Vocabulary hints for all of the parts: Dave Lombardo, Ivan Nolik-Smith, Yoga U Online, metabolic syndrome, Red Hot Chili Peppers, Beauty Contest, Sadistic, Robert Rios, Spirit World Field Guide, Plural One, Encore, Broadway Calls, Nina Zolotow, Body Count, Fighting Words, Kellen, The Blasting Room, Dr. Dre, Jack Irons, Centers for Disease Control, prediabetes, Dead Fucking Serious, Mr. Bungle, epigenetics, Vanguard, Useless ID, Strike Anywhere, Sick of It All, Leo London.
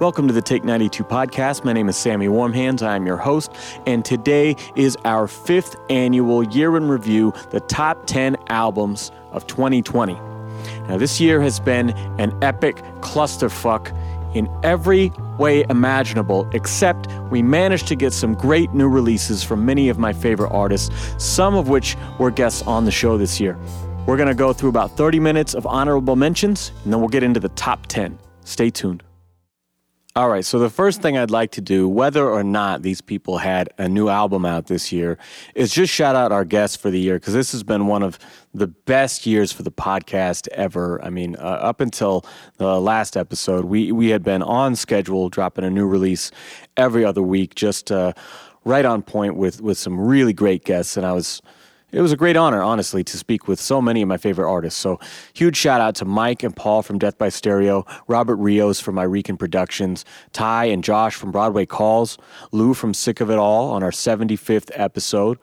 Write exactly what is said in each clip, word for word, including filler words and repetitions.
Welcome to the Take ninety-two podcast. My name is Sammy Warmhands. I'm your host, and today is our fifth annual year in review, the top ten albums of twenty twenty. Now, this year has been an epic clusterfuck in every way imaginable, except we managed to get some great new releases from many of my favorite artists, some of which were guests on the show this year. We're going to go through about thirty minutes of honorable mentions, and then we'll get into the top ten. Stay tuned. All right, so the first thing I'd like to do, whether or not these people had a new album out this year, is just shout out our guests for the year, because this has been one of the best years for the podcast ever. I mean, uh, up until the last episode, we, we had been on schedule, dropping a new release every other week, just uh, right on point with, with some really great guests, and I was... It was a great honor, honestly, to speak with so many of my favorite artists. So huge shout out to Mike and Paul from Death by Stereo, Robert Rios from Irecan Productions, Ty and Josh from Broadway Calls, Lou from Sick of It All on our seventy-fifth episode,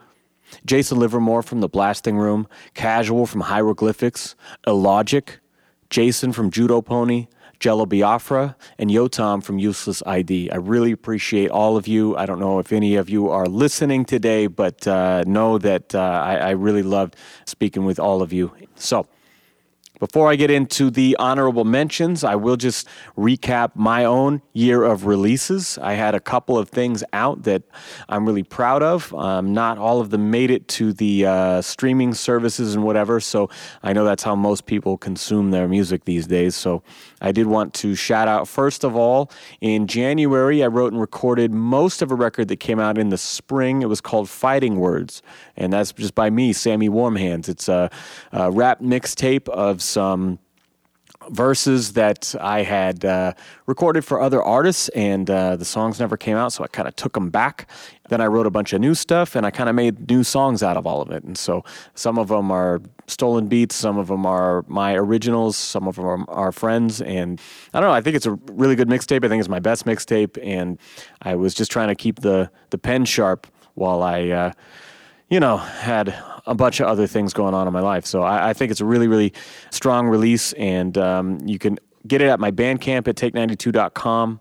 Jason Livermore from The Blasting Room, Casual from Hieroglyphics, Illogic, Jason from Judo Pony, Jello Biafra, and Yotam from Useless I D. I really appreciate all of you. I don't know if any of you are listening today, but uh, know that uh, I, I really loved speaking with all of you. So, before I get into the honorable mentions, I will just recap my own year of releases. I had a couple of things out that I'm really proud of. Um, not all of them made it to the uh, streaming services and whatever, so I know that's how most people consume their music these days. So I did want to shout out, first of all, in January, I wrote and recorded most of a record that came out in the spring. It was called Fighting Words, and that's just by me, Sammy Warmhands. It's a, a rap mixtape of some verses that I had uh, recorded for other artists, and uh, the songs never came out, so I kind of took them back. Then I wrote a bunch of new stuff, and I kind of made new songs out of all of it. And so some of them are stolen beats, some of them are my originals, some of them are, are friends, and I don't know, I think it's a really good mixtape. I think it's my best mixtape, and I was just trying to keep the, the pen sharp while I... Uh, you know, had a bunch of other things going on in my life. So I, I think it's a really, really strong release, and um, you can get it at my Bandcamp at take ninety-two dot com,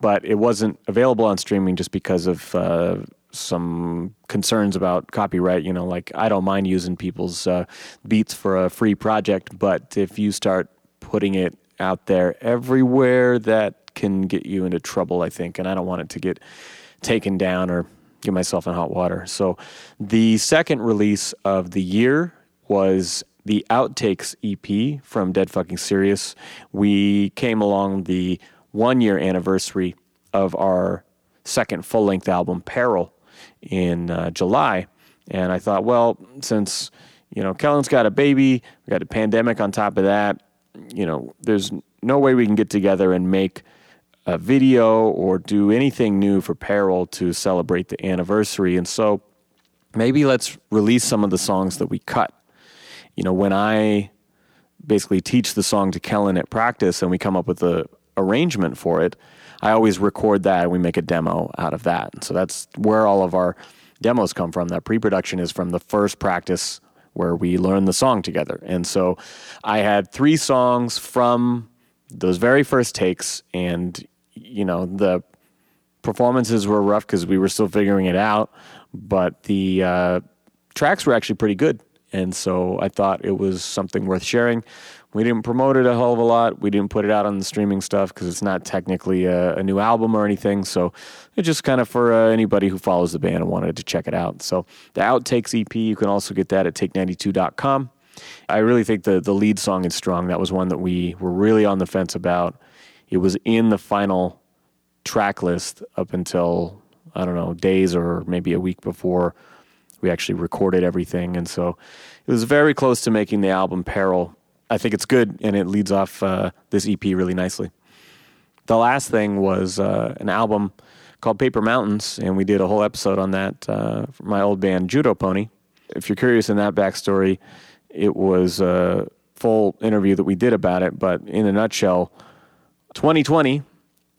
but it wasn't available on streaming just because of uh, some concerns about copyright. You know, like, I don't mind using people's uh, beats for a free project, but if you start putting it out there everywhere, that can get you into trouble, I think, and I don't want it to get taken down or get myself in hot water. So the second release of the year was the Outtakes E P from Dead Fucking Serious. We came along the one-year anniversary of our second full-length album, Peril, in uh, July. And I thought, well, since, you know, Kellen's got a baby, we got a pandemic on top of that, you know, there's no way we can get together and make a video or do anything new for Peril to celebrate the anniversary. And so maybe let's release some of the songs that we cut. You know, when I basically teach the song to Kellen at practice and we come up with an arrangement for it, I always record that and we make a demo out of that. And so that's where all of our demos come from. That pre-production is from the first practice where we learn the song together. And so I had three songs from those very first takes, and you know, the performances were rough because we were still figuring it out, but the uh, tracks were actually pretty good. And so I thought it was something worth sharing. We didn't promote it a hell of a lot. We didn't put it out on the streaming stuff because it's not technically a, a new album or anything. So it's just kind of for uh, anybody who follows the band and wanted to check it out. So the Outtakes E P, you can also get that at take ninety-two dot com. I really think the, the lead song is strong. That was one that we were really on the fence about. It was in the final track list up until, I don't know, days or maybe a week before we actually recorded everything. And so it was very close to making the album Peril. I think it's good, and it leads off uh, this E P really nicely. The last thing was uh, an album called Paper Mountains, and we did a whole episode on that uh, from my old band Judo Pony. If you're curious in that backstory, it was a full interview that we did about it, but in a nutshell, twenty twenty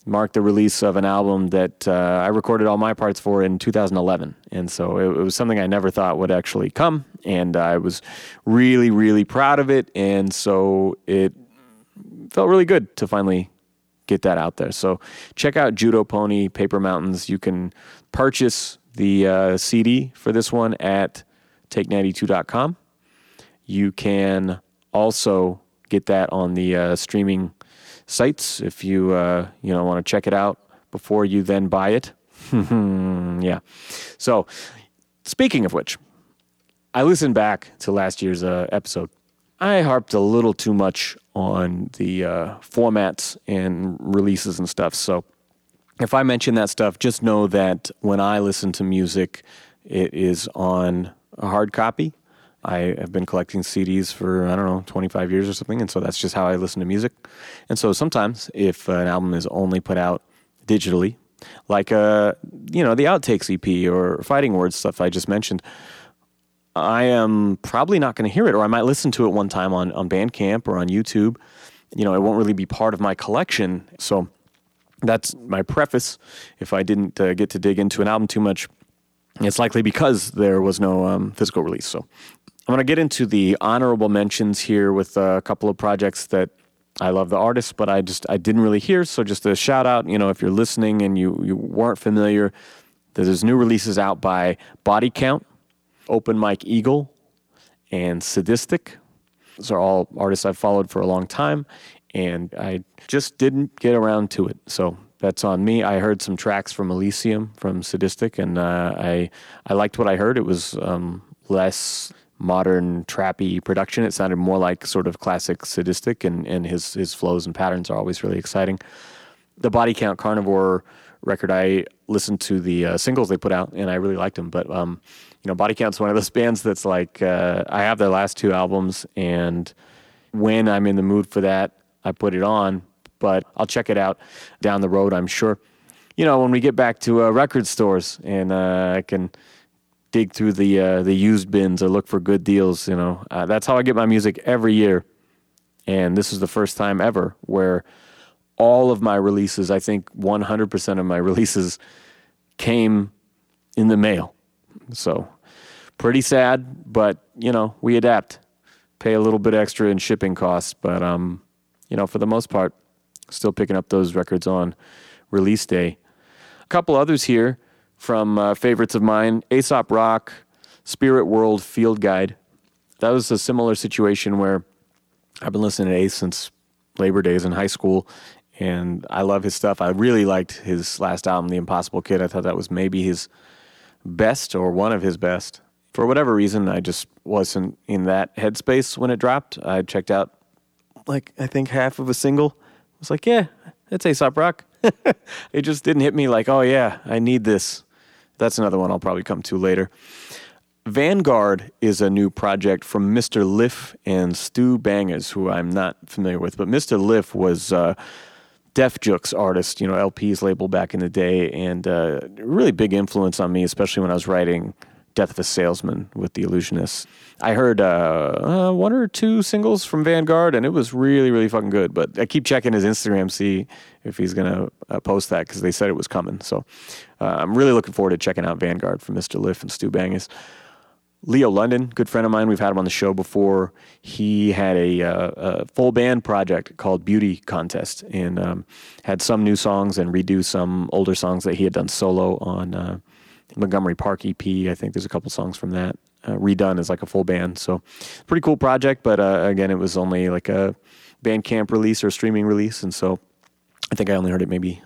marked the release of an album that uh, I recorded all my parts for in two thousand eleven, and so it, it was something I never thought would actually come, and I was really, really proud of it, and so it felt really good to finally get that out there. So check out Judo Pony, Paper Mountains. You can purchase the uh, C D for this one at take ninety-two dot com. You can also get that on the uh, streaming sites if you uh, you know want to check it out before you then buy it. Yeah. So speaking of which, I listened back to last year's uh, episode. I harped a little too much on the uh, formats and releases and stuff. So if I mention that stuff, just know that when I listen to music, it is on a hard copy. I have been collecting C Ds for, I don't know, twenty-five years or something, and so that's just how I listen to music. And so sometimes if an album is only put out digitally, like, uh, you know, the Outtakes E P or Fighting Words stuff I just mentioned, I am probably not going to hear it, or I might listen to it one time on, on Bandcamp or on YouTube. You know, it won't really be part of my collection. So that's my preface. If I didn't uh, get to dig into an album too much, it's likely because there was no um, physical release. So I'm going to get into the honorable mentions here with a couple of projects that I love the artists, but I just I didn't really hear. So just a shout out, you know, if you're listening and you, you weren't familiar, there's new releases out by Body Count, Open Mike Eagle, and Sadistic. These are all artists I've followed for a long time, and I just didn't get around to it. So that's on me. I heard some tracks from Elysium, from Sadistic, and uh, I I liked what I heard. It was um, less modern trappy production. It sounded more like sort of classic Sadistic, and, and his, his flows and patterns are always really exciting. The Body Count Carnivore record, I listened to the uh, singles they put out, and I really liked them, but... Um, You know, Body Count's one of those bands that's like, uh, I have their last two albums, and when I'm in the mood for that, I put it on, but I'll check it out down the road, I'm sure. You know, when we get back to uh, record stores, and uh, I can dig through the uh, the used bins or look for good deals, you know. Uh, that's how I get my music every year, and this is the first time ever where all of my releases, I think one hundred percent of my releases, came in the mail. So pretty sad, but, you know, we adapt, pay a little bit extra in shipping costs. But, um, you know, for the most part, still picking up those records on release day. A couple others here from uh, favorites of mine, Aesop Rock, Spirit World Field Guide. That was a similar situation where I've been listening to Ace since Labor Days in high school, and I love his stuff. I really liked his last album, The Impossible Kid. I thought that was maybe his best or one of his best. For whatever reason, I just wasn't in that headspace when it dropped. I checked out, like, I think half of a single. I was like, yeah, it's Aesop Rock. It just didn't hit me like, oh yeah, I need this. That's another one I'll probably come to later. Vanguard is a new project from Mister Lif and Stu Bangers, who I'm not familiar with, but Mister Lif was uh Def Jux artist, you know, L P's label back in the day, and uh, really big influence on me, especially when I was writing Death of a Salesman with The Illusionists. I heard uh, uh, one or two singles from Vanguard, and it was really, really fucking good, but I keep checking his Instagram, see if he's going to uh, post that, because they said it was coming, so uh, I'm really looking forward to checking out Vanguard from Mister Lif and Stu Bangus. Leo London, good friend of mine, we've had him on the show before. He had a, uh, a full band project called Beauty Contest, and um, had some new songs and redo some older songs that he had done solo on uh, Montgomery Park E P. I think there's a couple songs from that. Uh, redone as like a full band, so pretty cool project, but uh, again, it was only like a Bandcamp release or streaming release, and so I think I only heard it maybe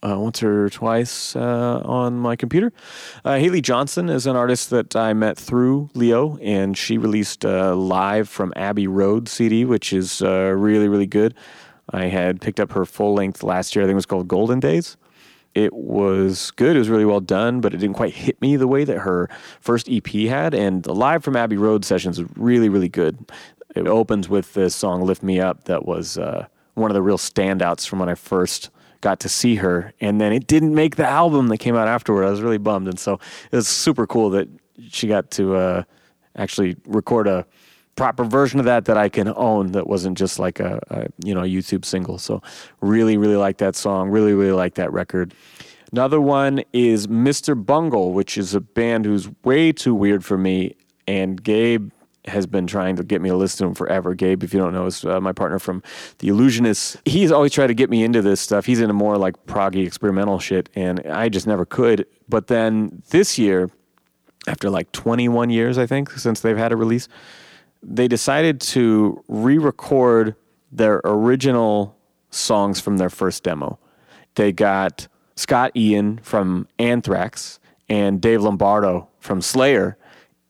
Uh, once or twice uh, on my computer. Uh, Haley Johnson is an artist that I met through Leo, and she released a Live from Abbey Road C D, which is uh, really, really good. I had picked up her full length last year. I think it was called Golden Days. It was good. It was really well done, but it didn't quite hit me the way that her first E P had, and the Live from Abbey Road sessions were really, really good. It opens with this song, Lift Me Up, that was uh, one of the real standouts from when I first got to see her, and then it didn't make the album that came out afterward. I was really bummed, and so it was super cool that she got to uh, actually record a proper version of that that I can own, that wasn't just like a, a you know YouTube single. So really, really like that song, really, really like that record. Another one is Mister Bungle, which is a band who's way too weird for me, and Gabe has been trying to get me to listen to him forever. Gabe, if you don't know, is uh, my partner from The Illusionists. He's always tried to get me into this stuff. He's into more like proggy experimental shit, and I just never could. But then this year, after like twenty-one years, I think, since they've had a release, they decided to re-record their original songs from their first demo. They got Scott Ian from Anthrax and Dave Lombardo from Slayer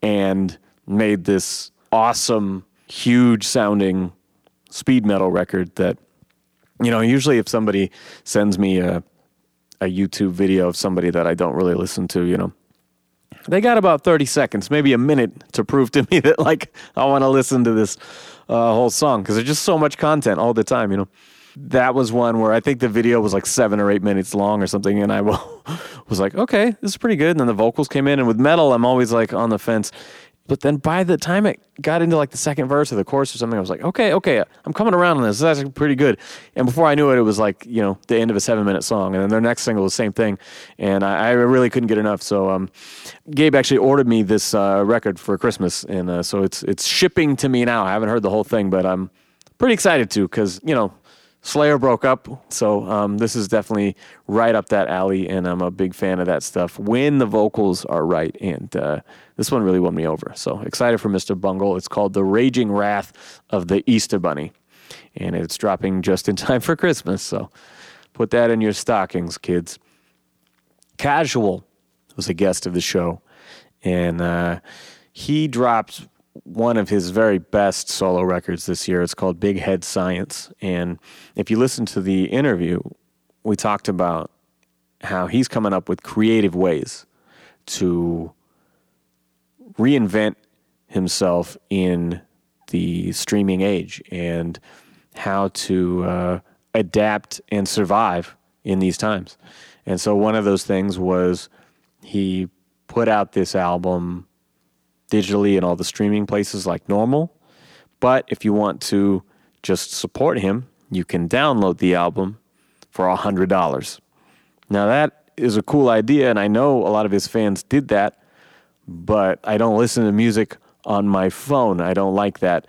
and made this awesome, huge sounding speed metal record that, you know, usually if somebody sends me a a YouTube video of somebody that I don't really listen to, you know, they got about thirty seconds, maybe a minute to prove to me that, like, I want to listen to this uh, whole song because there's just so much content all the time, you know. That was one where I think the video was like seven or eight minutes long or something, and I was like, okay, this is pretty good. And then the vocals came in, and with metal, I'm always like on the fence. But then by the time it got into like the second verse or the chorus or something, I was like, okay, okay, I'm coming around on this. This is actually pretty good. And before I knew it, it was like, you know, the end of a seven-minute song. And then their next single was the same thing. And I, I really couldn't get enough. So um, Gabe actually ordered me this uh, record for Christmas. And uh, so it's it's shipping to me now. I haven't heard the whole thing, but I'm pretty excited to because, you know, Slayer broke up. So um, this is definitely right up that alley. And I'm a big fan of that stuff when the vocals are right. And uh this one really won me over. So excited for Mister Bungle. It's called The Raging Wrath of the Easter Bunny. And it's dropping just in time for Christmas. So put that in your stockings, kids. Casual was a guest of the show. And uh, he dropped one of his very best solo records this year. It's called Big Head Science. And if you listen to the interview, we talked about how he's coming up with creative ways to reinvent himself in the streaming age and how to uh, adapt and survive in these times. And so one of those things was he put out this album digitally in all the streaming places like normal. But if you want to just support him, you can download the album for one hundred dollars. Now that is a cool idea, and I know a lot of his fans did that, but I don't listen to music on my phone. I don't like that.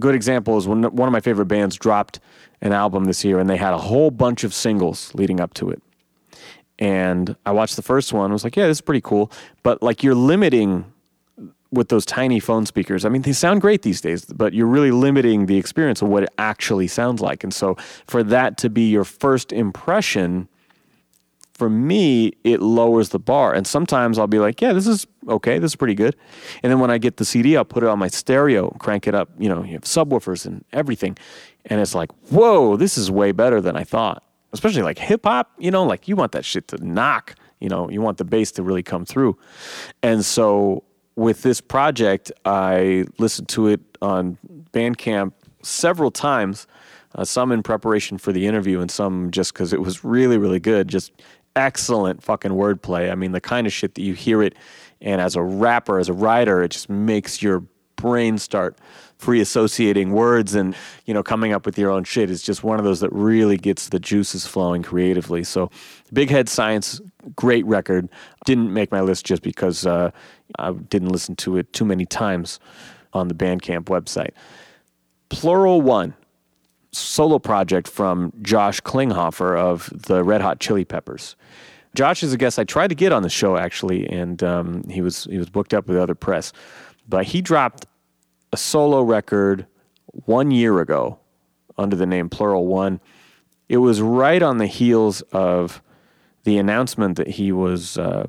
Good example is when one of my favorite bands dropped an album this year, and they had a whole bunch of singles leading up to it. And I watched the first one. I was like, yeah, this is pretty cool. But like you're limiting with those tiny phone speakers. I mean, they sound great these days, but you're really limiting the experience of what it actually sounds like. And so for that to be your first impression, for me, it lowers the bar. And sometimes I'll be like, yeah, this is okay. This is pretty good. And then when I get the C D, I'll put it on my stereo, crank it up. You know, you have subwoofers and everything. And it's like, whoa, this is way better than I thought. Especially like hip hop, you know, like you want that shit to knock. You know, you want the bass to really come through. And so with this project, I listened to it on Bandcamp several times, uh, some in preparation for the interview and some just because it was really, really good. Just excellent fucking wordplay. I mean, the kind of shit that you hear it, and as a rapper, as a writer, it just makes your brain start free associating words, and, you know, coming up with your own shit is just one of those that really gets the juices flowing creatively. So Big Head Science, great record. Didn't make my list just because uh, I didn't listen to it too many times on the Bandcamp website. Plural One, solo project from Josh Klinghoffer of the Red Hot Chili Peppers. Josh is a guest I tried to get on the show, actually, and um, he was he was booked up with other press. But he dropped a solo record one year ago under the name Plural One. It was right on the heels of the announcement that he was uh,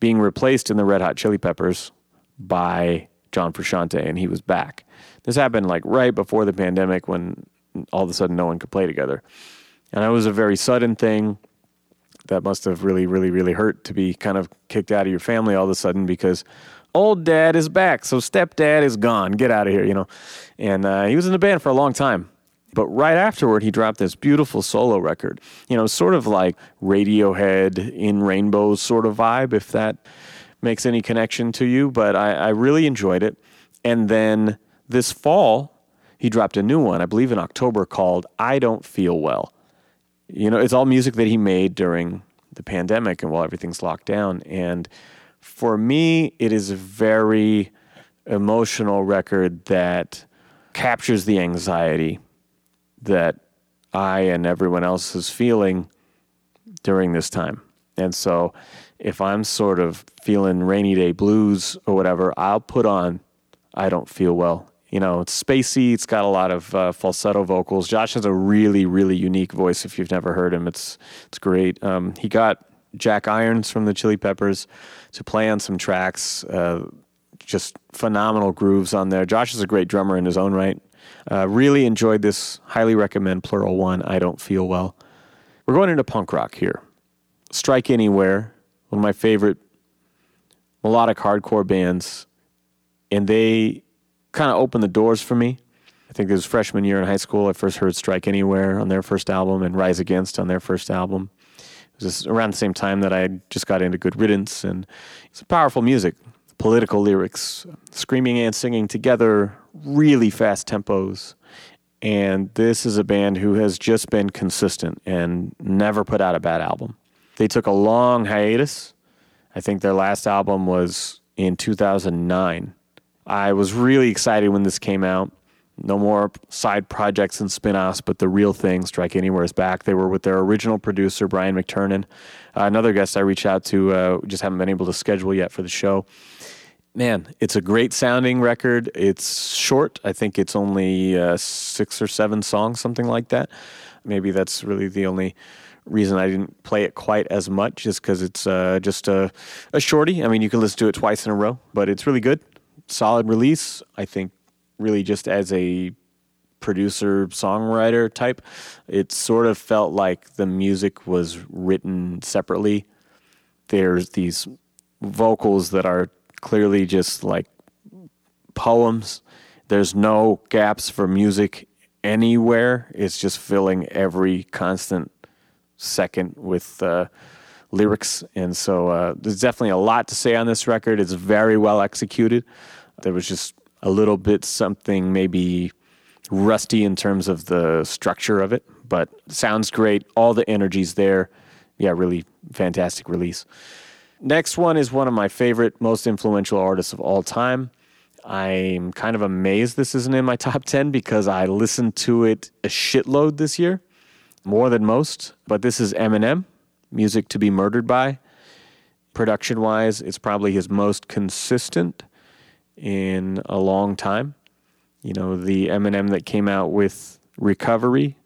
being replaced in the Red Hot Chili Peppers by John Frusciante, and he was back. This happened like right before the pandemic when all of a sudden no one could play together. And that was a very sudden thing that must have really, really, really hurt to be kind of kicked out of your family all of a sudden because old dad is back, so stepdad is gone. Get out of here, you know. And uh, he was in the band for a long time. But right afterward, he dropped this beautiful solo record. You know, sort of like Radiohead in Rainbows sort of vibe, if that makes any connection to you. But I, I really enjoyed it. And then this fall, he dropped a new one, I believe in October, called I Don't Feel Well. You know, it's all music that he made during the pandemic and while everything's locked down. And for me, it is very emotional record that captures the anxiety that I and everyone else is feeling during this time. And so if I'm sort of feeling rainy day blues or whatever, I'll put on I Don't Feel Well. You know, it's spacey. It's got a lot of uh, falsetto vocals. Josh has a really, really unique voice. If you've never heard him, it's it's great. Um, he got Jack Irons from the Chili Peppers to play on some tracks. Uh, just phenomenal grooves on there. Josh is a great drummer in his own right. Uh, really enjoyed this. Highly recommend Plural One, I Don't Feel Well. We're going into punk rock here. Strike Anywhere, one of my favorite melodic hardcore bands. And they kind of opened the doors for me. I think it was freshman year in high school. I first heard Strike Anywhere on their first album and Rise Against on their first album. It was around the same time that I just got into Good Riddance. And it's powerful music, political lyrics, screaming and singing together, really fast tempos. And this is a band who has just been consistent and never put out a bad album. They took a long hiatus. I think their last album was in two thousand nine. I was really excited when this came out. No more side projects and spin-offs, but the real thing, Strike Anywhere, is back. They were with their original producer, Brian McTurnan, uh, another guest I reached out to, uh, just haven't been able to schedule yet for the show. Man, it's a great sounding record. It's short. I think it's only uh, six or seven songs, something like that. Maybe that's really the only reason I didn't play it quite as much, is because it's uh, just a, a shorty. I mean, you can listen to it twice in a row, but it's really good. Solid release, I think, really just as a producer, songwriter type. It sort of felt like the music was written separately. There's these vocals that are clearly just like poems. There's no gaps for music anywhere. It's just filling every constant second with uh, lyrics. And so uh, there's definitely a lot to say on this record. It's very well executed. There was just a little bit something maybe rusty in terms of the structure of it, but sounds great. All the energy's there. Yeah, really fantastic release. Next one is one of my favorite, most influential artists of all time. I'm kind of amazed this isn't in my top ten because I listened to it a shitload this year, more than most. But this is Eminem, Music to Be Murdered By. Production-wise, it's probably his most consistent in a long time. You know, the Eminem that came out with Recovery,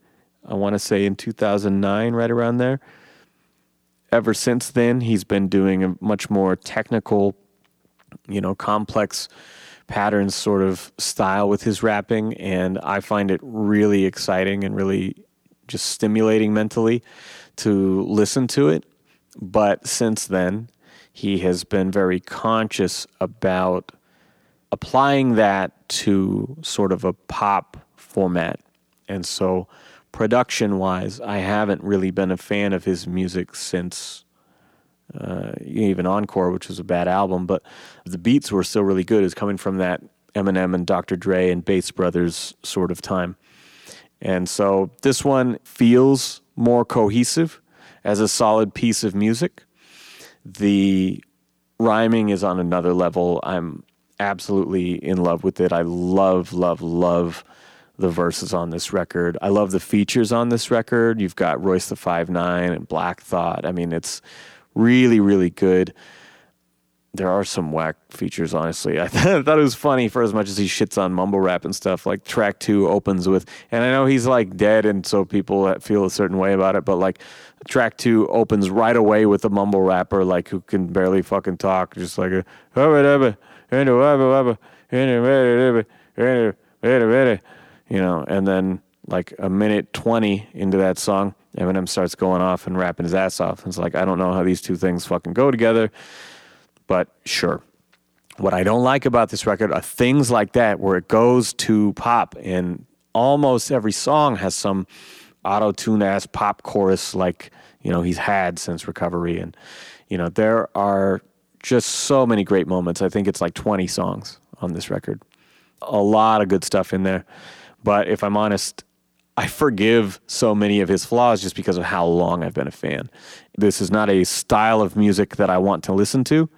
I want to say in two thousand nine, right around there. Ever since then, he's been doing a much more technical, you know, complex patterns sort of style with his rapping, and I find it really exciting and really just stimulating mentally to listen to it. But since then, he has been very conscious about applying that to sort of a pop format. And so production-wise, I haven't really been a fan of his music since uh, even Encore, which was a bad album, but the beats were still really good. It's coming from that Eminem and Doctor Dre and Bass Brothers sort of time. And so this one feels more cohesive as a solid piece of music. The rhyming is on another level. I'm absolutely in love with it. I love, love, love the verses on this record. I love the features on this record. You've got Royce the five nine and Black Thought. I mean, it's really, really good. There are some whack features, honestly. I, th- I thought it was funny for as much as he shits on mumble rap and stuff. Like, track two opens with, and I know he's, like, dead, and so people feel a certain way about it, but, like, track two opens right away with a mumble rapper, like, who can barely fucking talk, just like a, you know, and then, like, a minute twenty into that song, Eminem starts going off and rapping his ass off. It's like, I don't know how these two things fucking go together. But sure, what I don't like about this record are things like that where it goes to pop, and almost every song has some auto-tune-ass pop chorus like, you know, he's had since Recovery. And, you know, there are just so many great moments. I think it's like twenty songs on this record. A lot of good stuff in there. But if I'm honest, I forgive so many of his flaws just because of how long I've been a fan. This is not a style of music that I want to listen to.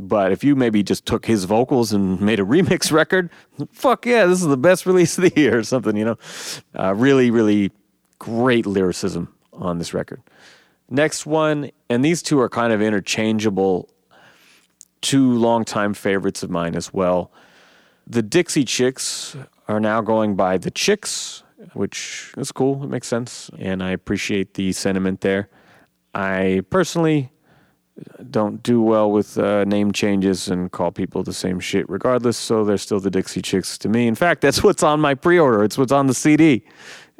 But if you maybe just took his vocals and made a remix record, fuck yeah, this is the best release of the year or something, you know. Uh, really, really great lyricism on this record. Next one, and these two are kind of interchangeable, two longtime favorites of mine as well. The Dixie Chicks are now going by The Chicks, which is cool. It makes sense, and I appreciate the sentiment there. I personally don't do well with uh, name changes and call people the same shit regardless, so they're still the Dixie Chicks to me. In fact, that's what's on my pre-order. It's what's on the C D.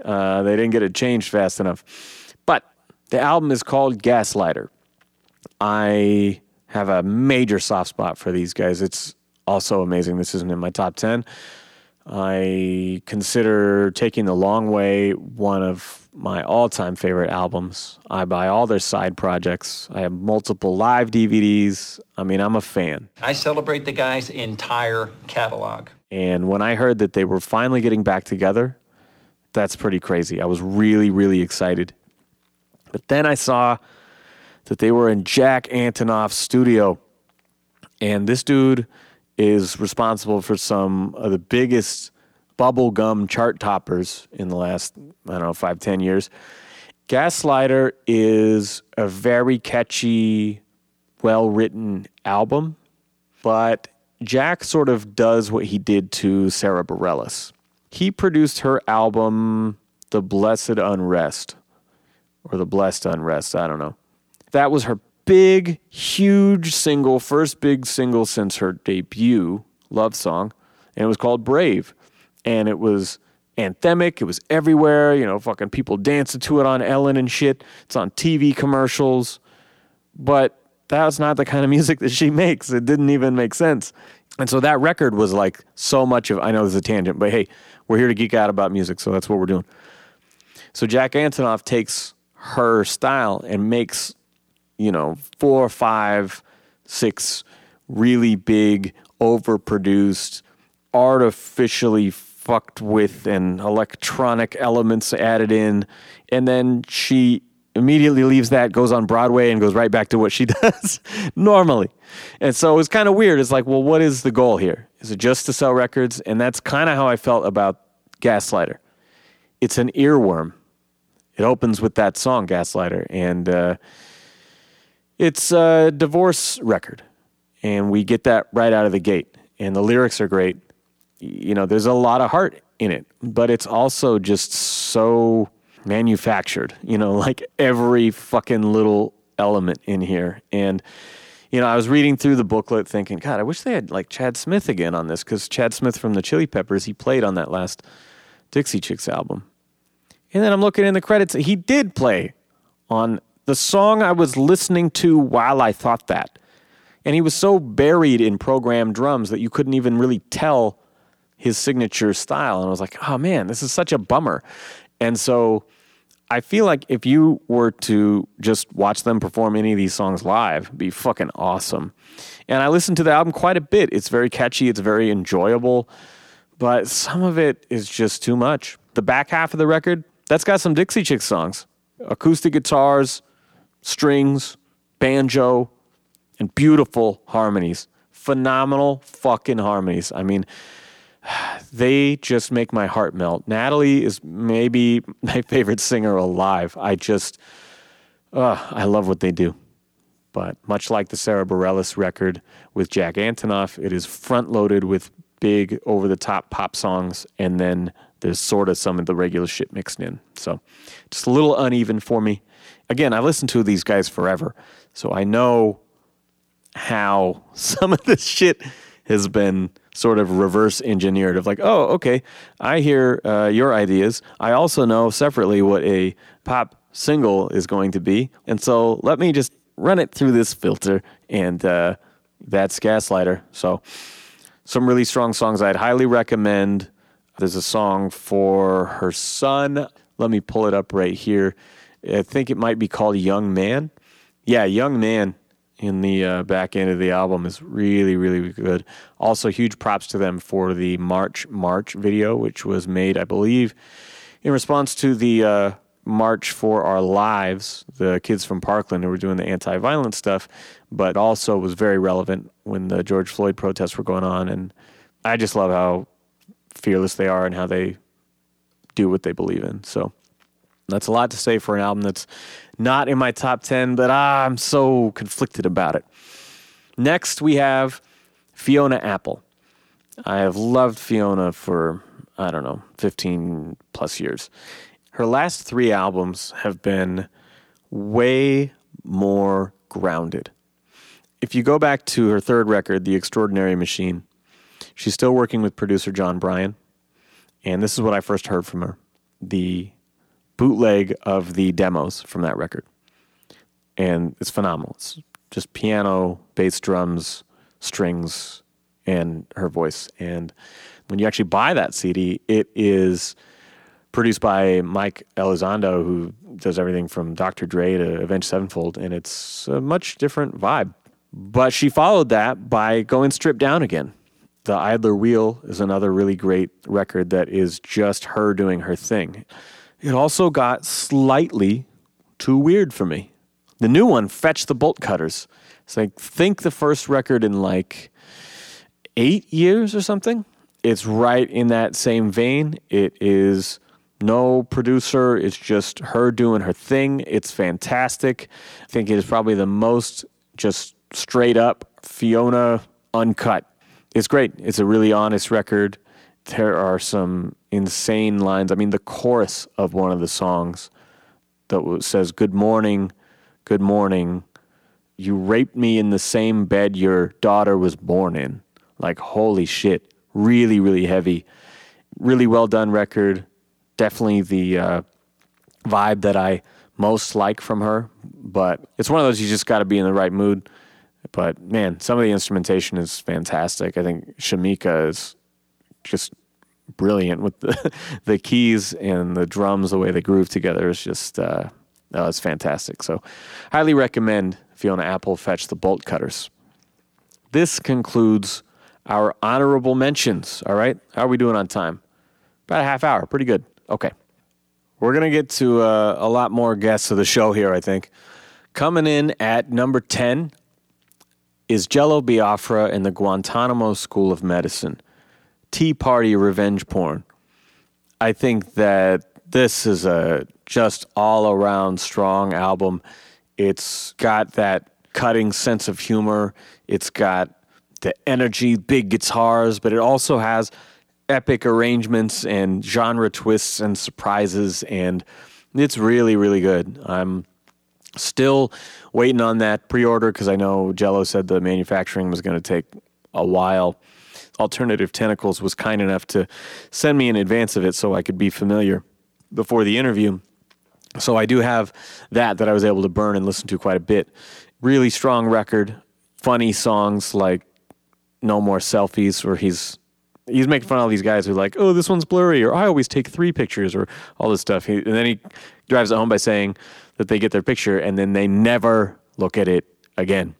Uh, they didn't get it changed fast enough. But the album is called Gaslighter. I have a major soft spot for these guys. It's also amazing this isn't in my top ten. I consider Taking the Long Way one of my all-time favorite albums. I buy all their side projects. I have multiple live D V Ds. I mean, I'm a fan. I celebrate the guy's entire catalog. And when I heard that they were finally getting back together, that's pretty crazy. I was really, really excited. But then I saw that they were in Jack Antonoff's studio. And this dude is responsible for some of the biggest bubblegum chart toppers in the last, I don't know, five, ten years. Gaslighter is a very catchy, well-written album, but Jack sort of does what he did to Sarah Bareilles. He produced her album, The Blessed Unrest, or The Blessed Unrest, I don't know. That was her big, huge single, first big single since her debut, Love Song, and it was called Brave. And it was anthemic, it was everywhere, you know, fucking people dancing to it on Ellen and shit. It's on T V commercials. But that's not the kind of music that she makes. It didn't even make sense. And so that record was like so much of, I know this is a tangent, but hey, we're here to geek out about music, so that's what we're doing. So Jack Antonoff takes her style and makes, you know, four, five, six really big, overproduced, artificially fucked with and electronic elements added in. And then she immediately leaves that, goes on Broadway, and goes right back to what she does normally. And so it was kind of weird. It's like, well, what is the goal here? Is it just to sell records? And that's kind of how I felt about Gaslighter. It's an earworm. It opens with that song, Gaslighter. And, uh, It's a divorce record, and we get that right out of the gate, and the lyrics are great. You know, there's a lot of heart in it, but it's also just so manufactured, you know, like every fucking little element in here. And, you know, I was reading through the booklet thinking, God, I wish they had, like, Chad Smith again on this, because Chad Smith from the Chili Peppers, he played on that last Dixie Chicks album. And then I'm looking in the credits, he did play on the song I was listening to while I thought that. And he was so buried in programmed drums that you couldn't even really tell his signature style. And I was like, oh man, this is such a bummer. And so I feel like if you were to just watch them perform any of these songs live, it'd be fucking awesome. And I listened to the album quite a bit. It's very catchy. It's very enjoyable. But some of it is just too much. The back half of the record, that's got some Dixie Chicks songs. Acoustic guitars, strings, banjo, and beautiful harmonies. Phenomenal fucking harmonies. I mean, they just make my heart melt. Natalie is maybe my favorite singer alive. I just, uh, I love what they do. But much like the Sarah Bareilles record with Jack Antonoff, it is front-loaded with big, over-the-top pop songs, and then there's sort of some of the regular shit mixed in. So just a little uneven for me. Again, I listened to these guys forever, so I know how some of this shit has been sort of reverse engineered of like, oh, okay, I hear uh, your ideas. I also know separately what a pop single is going to be, and so let me just run it through this filter, and uh, that's Gaslighter. So some really strong songs I'd highly recommend. There's a song for her son. Let me pull it up right here. I think it might be called Young Man. Yeah, Young Man in the uh, back end of the album is really, really good. Also, huge props to them for the March March video, which was made, I believe, in response to the uh, March for Our Lives, the kids from Parkland who were doing the anti-violence stuff, but also was very relevant when the George Floyd protests were going on. And I just love how fearless they are and how they do what they believe in. So that's a lot to say for an album that's not in my top ten, but ah, I'm so conflicted about it. Next, we have Fiona Apple. I have loved Fiona for, I don't know, fifteen plus years. Her last three albums have been way more grounded. If you go back to her third record, The Extraordinary Machine, she's still working with producer John Bryan. And this is what I first heard from her, the bootleg of the demos from that record. And it's phenomenal. It's just piano, bass, drums, strings, and her voice. And when you actually buy that C D, it is produced by Mike Elizondo, who does everything from Doctor Dre to Avenged Sevenfold, and it's a much different vibe. But she followed that by going stripped down again. The Idler Wheel is another really great record that is just her doing her thing. It also got slightly too weird for me. The new one, Fetch the Bolt Cutters. It's like, think the first record in like eight years or something. It's right in that same vein. It is no producer. It's just her doing her thing. It's fantastic. I think it is probably the most just straight up Fiona uncut. It's great. It's a really honest record. There are some insane lines. I mean, the chorus of one of the songs that says, "Good morning, good morning. You raped me in the same bed your daughter was born in." Like, holy shit. Really, really heavy. Really well done record. Definitely the uh, vibe that I most like from her. But it's one of those you just got to be in the right mood. But man, some of the instrumentation is fantastic. I think Shamika is just brilliant with the, the keys and the drums, the way they groove together is just, uh, oh, it's fantastic. So highly recommend Fiona Apple, Fetch the Bolt Cutters. This concludes our honorable mentions, all right? How are we doing on time? About a half hour, pretty good. Okay. We're going to get to uh, a lot more guests of the show here, I think. Coming in at number ten is Jello Biafra and the Guantanamo School of Medicine. Tea Party Revenge Porn. I think that this is a just all-around strong album. It's got that cutting sense of humor. It's got the energy, big guitars, but it also has epic arrangements and genre twists and surprises, and it's really, really good. I'm still waiting on that pre-order because I know Jello said the manufacturing was going to take a while. Alternative Tentacles was kind enough to send me in advance of it so I could be familiar before the interview. So I do have that that I was able to burn and listen to quite a bit. Really strong record, funny songs like No More Selfies, where he's he's making fun of all these guys who are like, oh, this one's blurry, or I always take three pictures, or all this stuff. He, and then he drives it home by saying that they get their picture and then they never look at it again.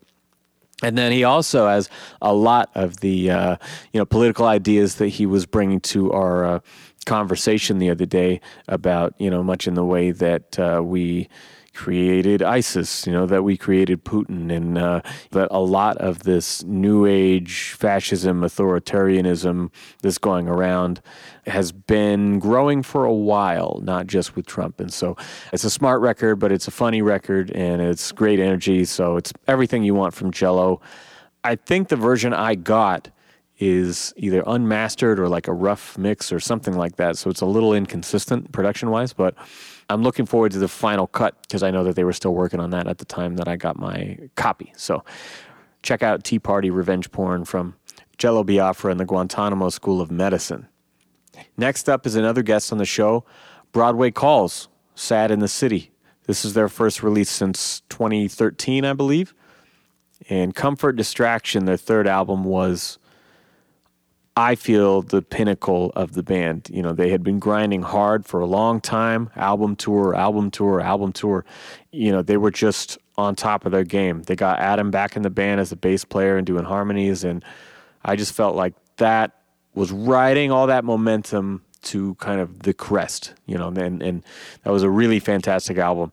And then he also has a lot of the uh, you know political ideas that he was bringing to our uh, conversation the other day about, you know, much in the way that uh, we created ISIS, you know, that we created Putin, and uh, that a lot of this new age fascism, authoritarianism that's going around has been growing for a while, not just with Trump. And so it's a smart record, but it's a funny record, and it's great energy. So it's everything you want from Jello. I think the version I got is either unmastered or like a rough mix or something like that. So it's a little inconsistent production-wise, but I'm looking forward to the final cut because I know that they were still working on that at the time that I got my copy. So check out Tea Party Revenge Porn from Jello Biafra and the Guantanamo School of Medicine. Next up is another guest on the show, Broadway Calls, Sad in the City. This is their first release since twenty thirteen, I believe. And Comfort Distraction, their third album, was, I feel, the pinnacle of the band. You know, they had been grinding hard for a long time, album tour, album tour, album tour. You know, they were just on top of their game. They got Adam back in the band as a bass player and doing harmonies, and I just felt like that was riding all that momentum to kind of the crest, you know, and, and that was a really fantastic album.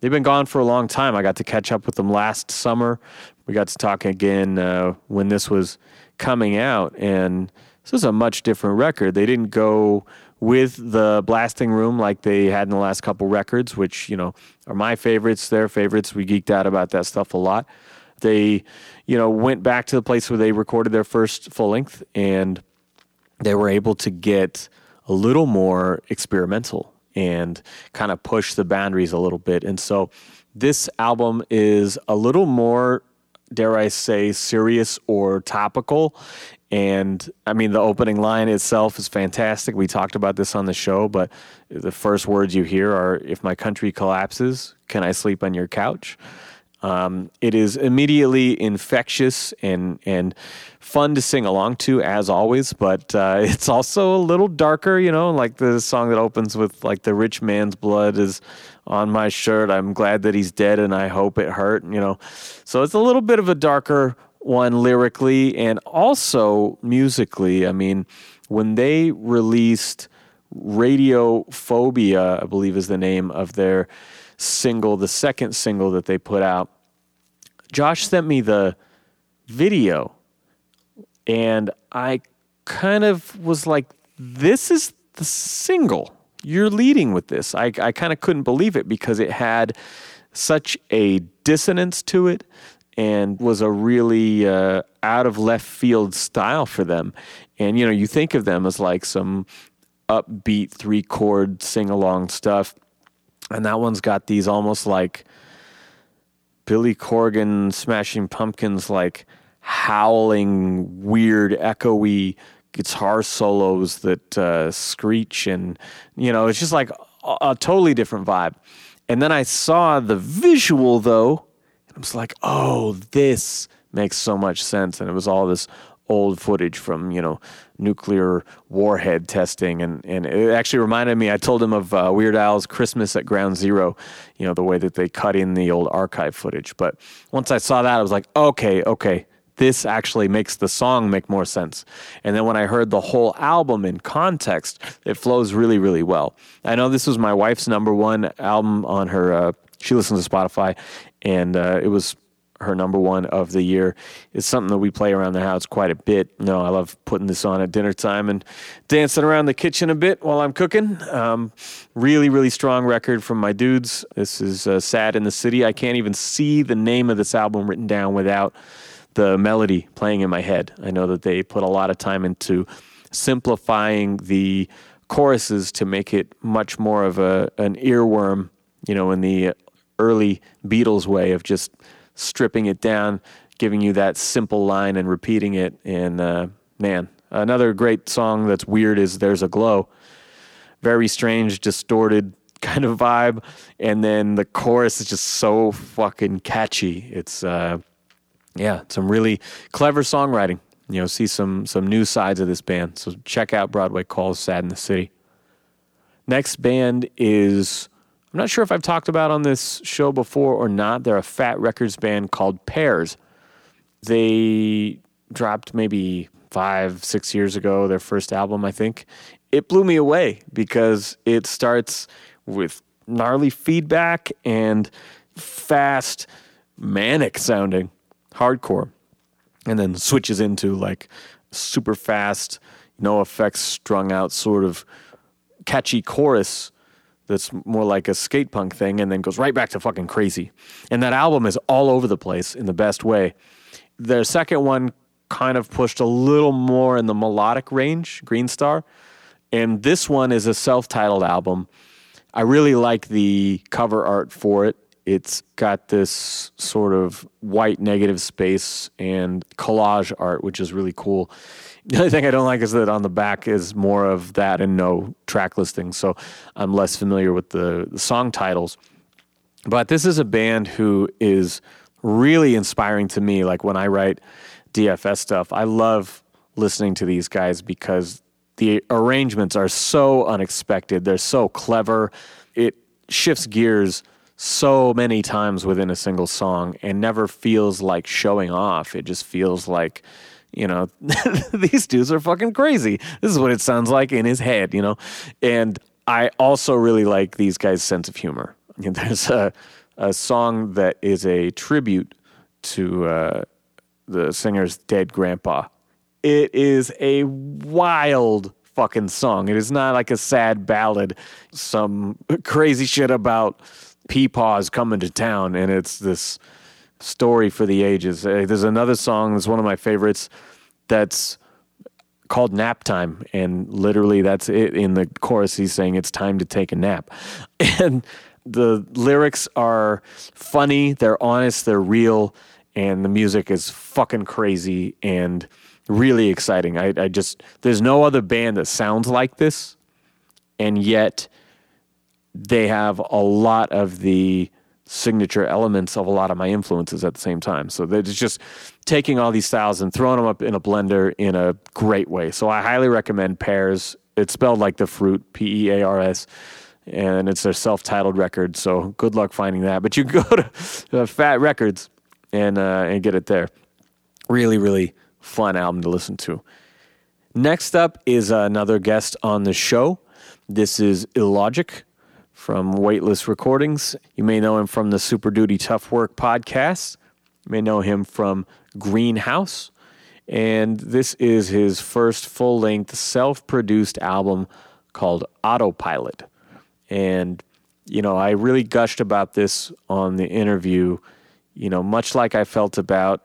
They've been gone for a long time. I got to catch up with them last summer. We got to talk again uh, when this was coming out, and this is a much different record. They didn't go with the Blasting Room like they had in the last couple records, which, you know, are my favorites, their favorites. We geeked out about that stuff a lot. They, you know, went back to the place where they recorded their first full length, and they were able to get a little more experimental and kind of push the boundaries a little bit. And so this album is a little more, dare I say, serious or topical. And I mean, the opening line itself is fantastic. We talked about this on the show, but the first words you hear are, "If my country collapses, can I sleep on your couch?" Um, it is immediately infectious and, and fun to sing along to, as always, but uh, it's also a little darker, you know, like the song that opens with, like, the rich man's blood is on my shirt. I'm glad that he's dead and I hope it hurt, you know. So it's a little bit of a darker one lyrically and also musically. I mean, when they released Radiophobia, I believe is the name of their single, the second single that they put out, Josh sent me the video, and I kind of was like, this is the single you're leading with this. I, I kind of couldn't believe it because it had such a dissonance to it and was a really uh, out of left field style for them. And, you know, you think of them as like some upbeat three chord sing along stuff. And that one's got these almost like Billy Corgan, Smashing Pumpkins, like howling, weird, echoey guitar solos that uh, screech. And, you know, it's just like a, a totally different vibe. And then I saw the visual, though, and I was like, oh, this makes so much sense. And it was all this old footage from, you know, nuclear warhead testing. And, and it actually reminded me, I told him of uh, Weird Al's Christmas at Ground Zero, you know, the way that they cut in the old archive footage. But once I saw that, I was like, okay, okay, this actually makes the song make more sense. And then when I heard the whole album in context, it flows really, really well. I know this was my wife's number one album on her, uh, she listens to Spotify, and uh, it was her number one of the year. Is something that we play around the house quite a bit. No, I love putting this on at dinner time and dancing around the kitchen a bit while I'm cooking. Um, really, really strong record from my dudes. This is uh, Sad in the City. I can't even see the name of this album written down without the melody playing in my head. I know that they put a lot of time into simplifying the choruses to make it much more of a an earworm, you know, in the early Beatles way of just stripping it down, giving you that simple line and repeating it. And uh, man, another great song that's weird is There's a Glow. Very strange, distorted kind of vibe. And then the chorus is just so fucking catchy. It's, uh, yeah, some really clever songwriting. You know, see some, some new sides of this band. So check out Broadway Calls, Sad in the City. Next band is, I'm not sure if I've talked about on this show before or not. They're a Fat Records band called Pears. They dropped maybe five, six years ago, their first album, I think. It blew me away because it starts with gnarly feedback and fast, manic sounding hardcore, and then switches into like super fast, no effects, strung out sort of catchy chorus that's more like a skate punk thing, and then goes right back to fucking crazy. And that album is all over the place in the best way. Their second one kind of pushed a little more in the melodic range, Green Star. And this one is a self-titled album. I really like the cover art for it. It's got this sort of white negative space and collage art, which is really cool. The only thing I don't like is that on the back is more of that and no track listing, so I'm less familiar with the, the song titles. But this is a band who is really inspiring to me. Like when I write D F S stuff, I love listening to these guys because the arrangements are so unexpected. They're so clever. It shifts gears so many times within a single song and never feels like showing off. It just feels like you know, these dudes are fucking crazy. This is what it sounds like in his head, you know. And I also really like these guys' sense of humor. I mean, there's a, a song that is a tribute to uh, the singer's dead grandpa. It is a wild fucking song. It is not like a sad ballad, some crazy shit about Peepaw's coming to town, and it's this story for the ages. There's another song that's one of my favorites that's called Nap Time, and literally that's it. In the chorus, he's saying it's time to take a nap. And the lyrics are funny, they're honest, they're real, and the music is fucking crazy and really exciting. I, I just, there's no other band that sounds like this, and yet they have a lot of the signature elements of a lot of my influences at the same time. So they're just taking all these styles and throwing them up in a blender in a great way. So I highly recommend Pears. It's spelled like the fruit, P E A R S, and it's their self-titled record. So good luck finding that. But you can go to uh, Fat Records and uh, and get it there. Really, really fun album to listen to. Next up is another guest on the show. This is Illogic from Weightless Recordings. You may know him from the Super Duty Tough Work podcast. You may know him from Greenhouse. And this is his first full-length self-produced album called Autopilot. And, you know, I really gushed about this on the interview, you know, much like I felt about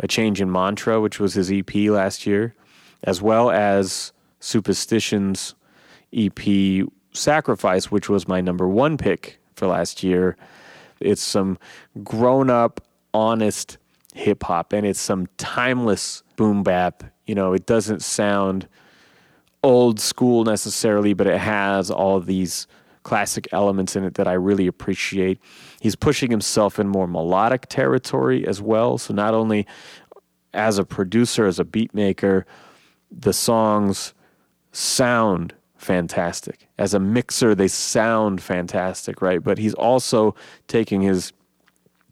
A Change in Mantra, which was his E P last year, as well as Superstition's E P Sacrifice, which was my number one pick for last year. It's some grown-up, honest hip-hop, and it's some timeless boom-bap. You know, it doesn't sound old school necessarily, but it has all these classic elements in it that I really appreciate. He's pushing himself in more melodic territory as well. So not only as a producer, as a beat maker, the songs sound fantastic. As a mixer, they sound fantastic, right? But he's also taking his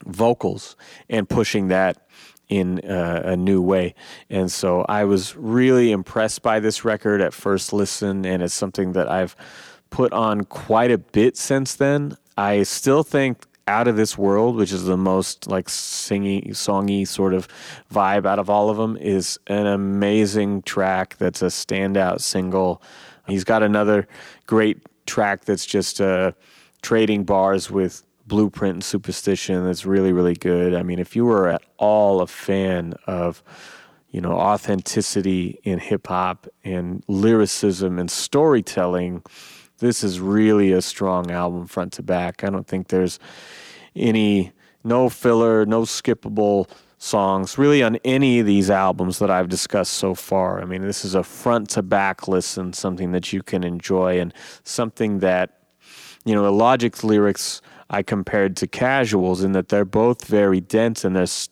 vocals and pushing that in a, a new way. And so I was really impressed by this record at first listen, and it's something that I've put on quite a bit since then. I still think Out of This World, which is the most like singy, songy sort of vibe out of all of them, is an amazing track that's a standout single. He's got another great track that's just uh, trading bars with Blueprint and Superstition that's really, really good. I mean, if you were at all a fan of, you know, authenticity in hip-hop and lyricism and storytelling, this is really a strong album front to back. I don't think there's any, no filler, no skippable songs really on any of these albums that I've discussed so far. I mean, this is a front to back listen, something that you can enjoy, and something that, you know, Illogic's lyrics I compared to Casual's in that they're both very dense, and there's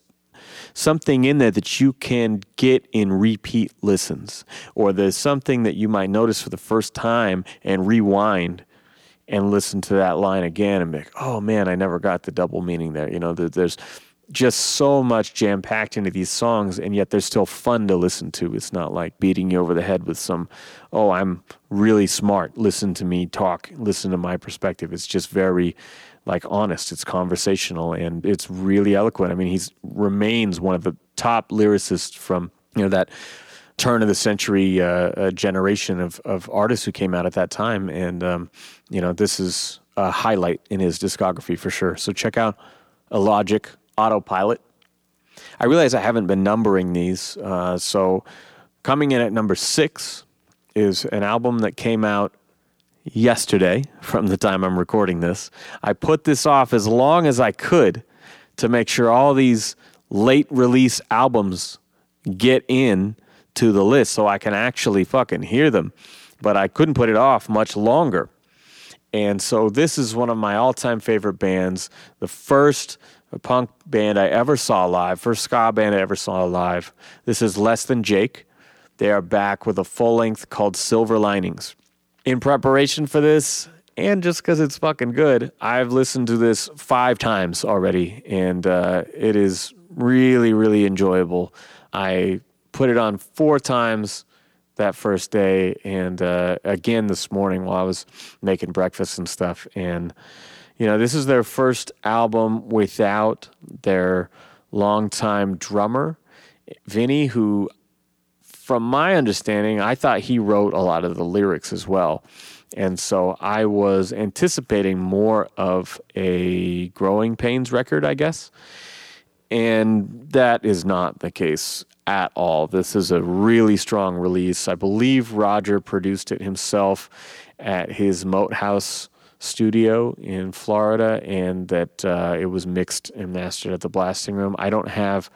something in there that you can get in repeat listens, or there's something that you might notice for the first time and rewind and listen to that line again and be like, oh man, I never got the double meaning there. You know, there's just so much jam-packed into these songs, and yet they're still fun to listen to. It's not like beating you over the head with some, oh, I'm really smart, listen to me talk, listen to my perspective. It's just very like honest, it's conversational, and it's really eloquent. I mean, he's remains one of the top lyricists from, you know, that turn of the century uh, uh, generation of, of artists who came out at that time. And, um, you know, this is a highlight in his discography for sure. So check out Illogic, Autopilot. I realize I haven't been numbering these. Uh, so coming in at number six is an album that came out yesterday from the time I'm recording this. I put this off as long as I could to make sure all these late release albums get in to the list so I can actually fucking hear them. But I couldn't put it off much longer. And so this is one of my all-time favorite bands, the first punk band I ever saw live, first ska band I ever saw live. This is Less Than Jake. They are back with a full length called Silver Linings. In preparation for this, and just because it's fucking good, I've listened to this five times already, and uh, it is really, really enjoyable. I put it on four times that first day, and uh, again this morning while I was making breakfast and stuff. And, you know, this is their first album without their longtime drummer, Vinny, who, from my understanding, I thought he wrote a lot of the lyrics as well. And so I was anticipating more of a Growing Pains record, I guess. And that is not the case at all. This is a really strong release. I believe Roger produced it himself at his Moat House studio in Florida, and that uh, it was mixed and mastered at the Blasting Room. I don't have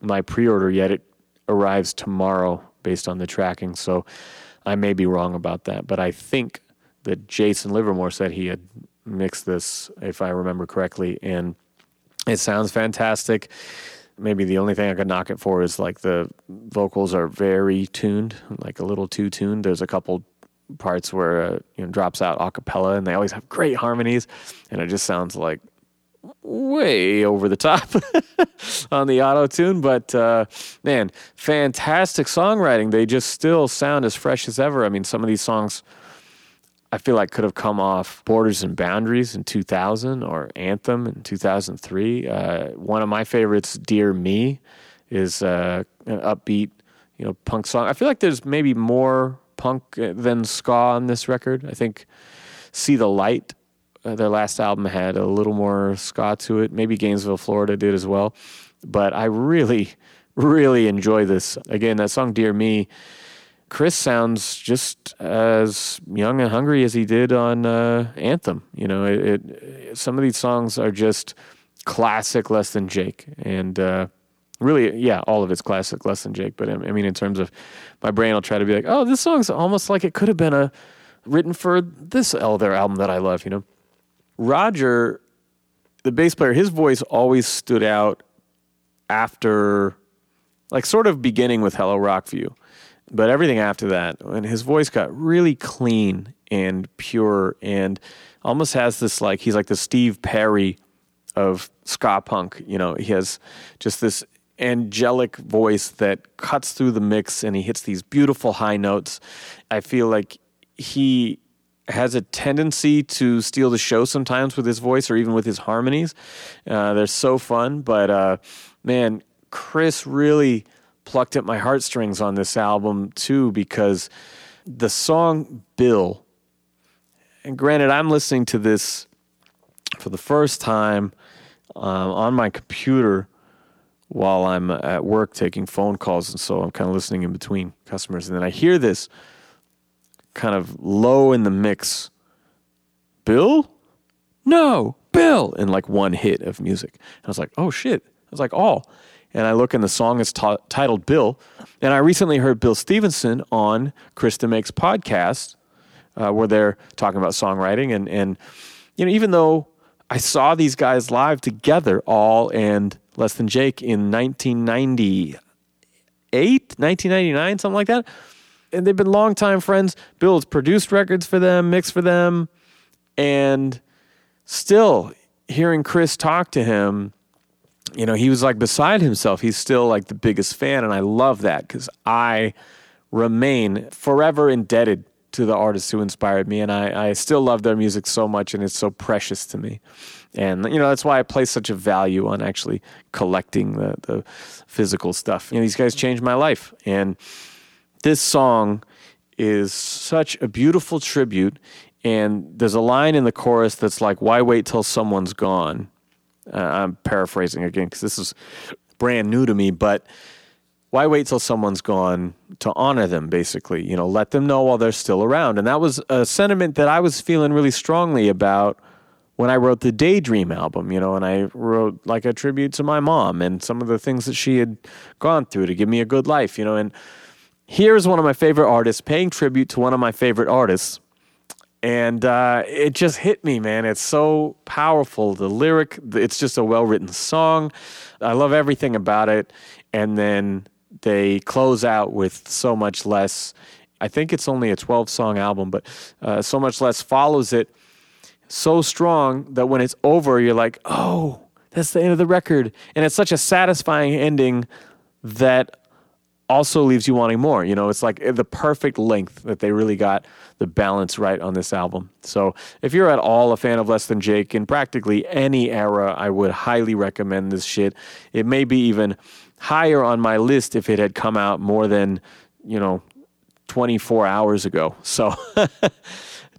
my pre-order yet. It arrives tomorrow based on the tracking, so I may be wrong about that, but I think that Jason Livermore said he had mixed this, if I remember correctly, and it sounds fantastic. Maybe the only thing I could knock it for is, like, the vocals are very tuned, like a little too tuned. There's a couple parts where uh, you know, drops out a cappella, and they always have great harmonies, and it just sounds like way over the top on the auto-tune, but uh, man, fantastic songwriting. They just still sound as fresh as ever. I mean, some of these songs I feel like could have come off Borders and Boundaries in two thousand or Anthem in two thousand three. Uh, one of my favorites, Dear Me, is uh, an upbeat, you know, punk song. I feel like there's maybe more punk than ska on this record. I think See the Light, Uh, their last album, had a little more ska to it. Maybe Gainesville, Florida did as well. But I really, really enjoy this. Again, that song, Dear Me, Chris sounds just as young and hungry as he did on uh, Anthem. You know, it, it, some of these songs are just classic Less Than Jake. And uh, really, yeah, all of it's classic Less Than Jake. But I mean, in terms of my brain, I'll try to be like, oh, this song's almost like it could have been a written for this other album that I love, you know. Roger, the bass player, his voice always stood out after, like, sort of beginning with Hello Rock View, but everything after that, and his voice got really clean and pure and almost has this, like, he's like the Steve Perry of ska punk, you know. He has just this angelic voice that cuts through the mix, and he hits these beautiful high notes. I feel like he has a tendency to steal the show sometimes with his voice or even with his harmonies. Uh, they're so fun, but uh, man, Chris really plucked at my heartstrings on this album too, because the song Bill, and granted, I'm listening to this for the first time um, on my computer while I'm at work taking phone calls, and so I'm kind of listening in between customers, and then I hear this kind of low in the mix, Bill? No, Bill! In like one hit of music. And I was like, oh shit. I was like, oh. And I look, and the song is t- titled Bill. And I recently heard Bill Stevenson on Krista Makes Podcast, uh, where they're talking about songwriting. And, and, you know, even though I saw these guys live together, All and Less Than Jake, in nineteen ninety-eight, nineteen ninety-nine, something like that. And they've been longtime friends. Bill has produced records for them, mixed for them, and still hearing Chris talk to him, you know, he was like beside himself. He's still like the biggest fan, and I love that, because I remain forever indebted to the artists who inspired me, and I, I still love their music so much, and it's so precious to me. And, you know, that's why I place such a value on actually collecting the, the physical stuff. You know, these guys changed my life, and this song is such a beautiful tribute, and there's a line in the chorus that's like, why wait till someone's gone? Uh, I'm paraphrasing again because this is brand new to me, but why wait till someone's gone to honor them, basically? You know, let them know while they're still around. And that was a sentiment that I was feeling really strongly about when I wrote the Daydream album, you know, and I wrote like a tribute to my mom and some of the things that she had gone through to give me a good life, you know, and here's one of my favorite artists paying tribute to one of my favorite artists. And uh, it just hit me, man. It's so powerful. The lyric, it's just a well-written song. I love everything about it. And then they close out with So Much Less. I think it's only a twelve-song album, but uh, So Much Less follows it so strong that when it's over, you're like, oh, that's the end of the record. And it's such a satisfying ending that also leaves you wanting more. You know, it's like the perfect length that they really got the balance right on this album. So if you're at all a fan of Less Than Jake in practically any era, I would highly recommend this shit. It may be even higher on my list if it had come out more than, you know, twenty-four hours ago. So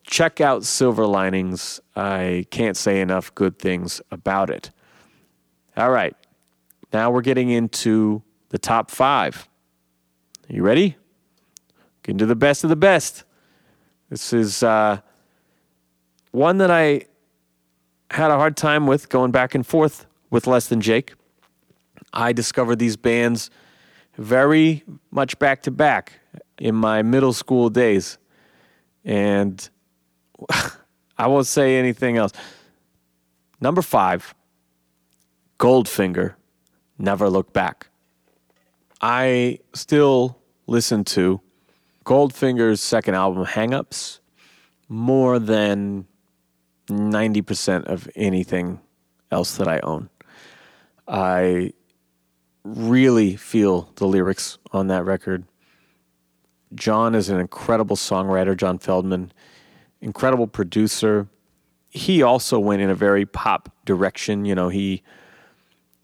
check out Silver Linings. I can't say enough good things about it. All right. Now we're getting into the top five. You ready? Getting to the best of the best. This is uh, one that I had a hard time with going back and forth with Less Than Jake. I discovered these bands very much back to back in my middle school days. And I won't say anything else. Number five, Goldfinger, Never Look Back. I still listen to Goldfinger's second album, Hang Ups, more than ninety percent of anything else that I own. I really feel the lyrics on that record. John is an incredible songwriter, John Feldman, incredible producer. He also went in a very pop direction. You know, he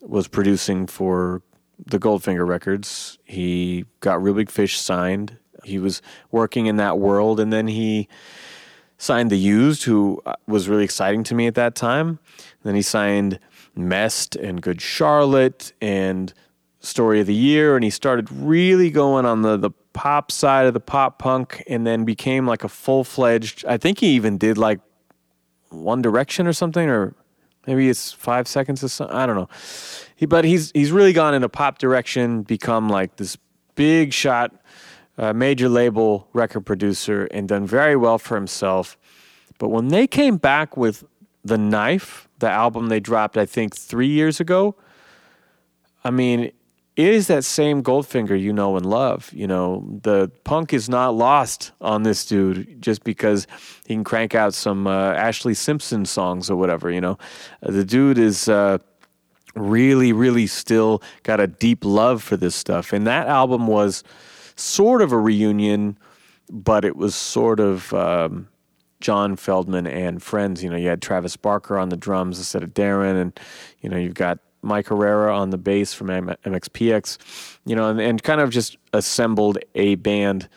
was producing for the Goldfinger records. He got Real Big Fish signed. He was working in that world, and then he signed The Used, who was really exciting to me at that time. And then he signed Messed and Good Charlotte and Story of the Year, and he started really going on the, the pop side of the pop punk, and then became like a full-fledged, I think he even did like One Direction or something, or maybe it's Five Seconds of Sun, I don't know. He, but he's he's really gone in a pop direction, become like this big shot, uh, major label record producer, and done very well for himself. But when they came back with The Knife, the album they dropped, I think, three years ago, I mean, it is that same Goldfinger you know and love. You know, the punk is not lost on this dude just because he can crank out some uh, Ashley Simpson songs or whatever, you know. The dude is uh, really, really still got a deep love for this stuff. And that album was sort of a reunion, but it was sort of um, John Feldman and friends. You know, you had Travis Barker on the drums instead of Darren, and, you know, you've got Mike Herrera on the bass from M X P X, you know, and, and kind of just assembled a band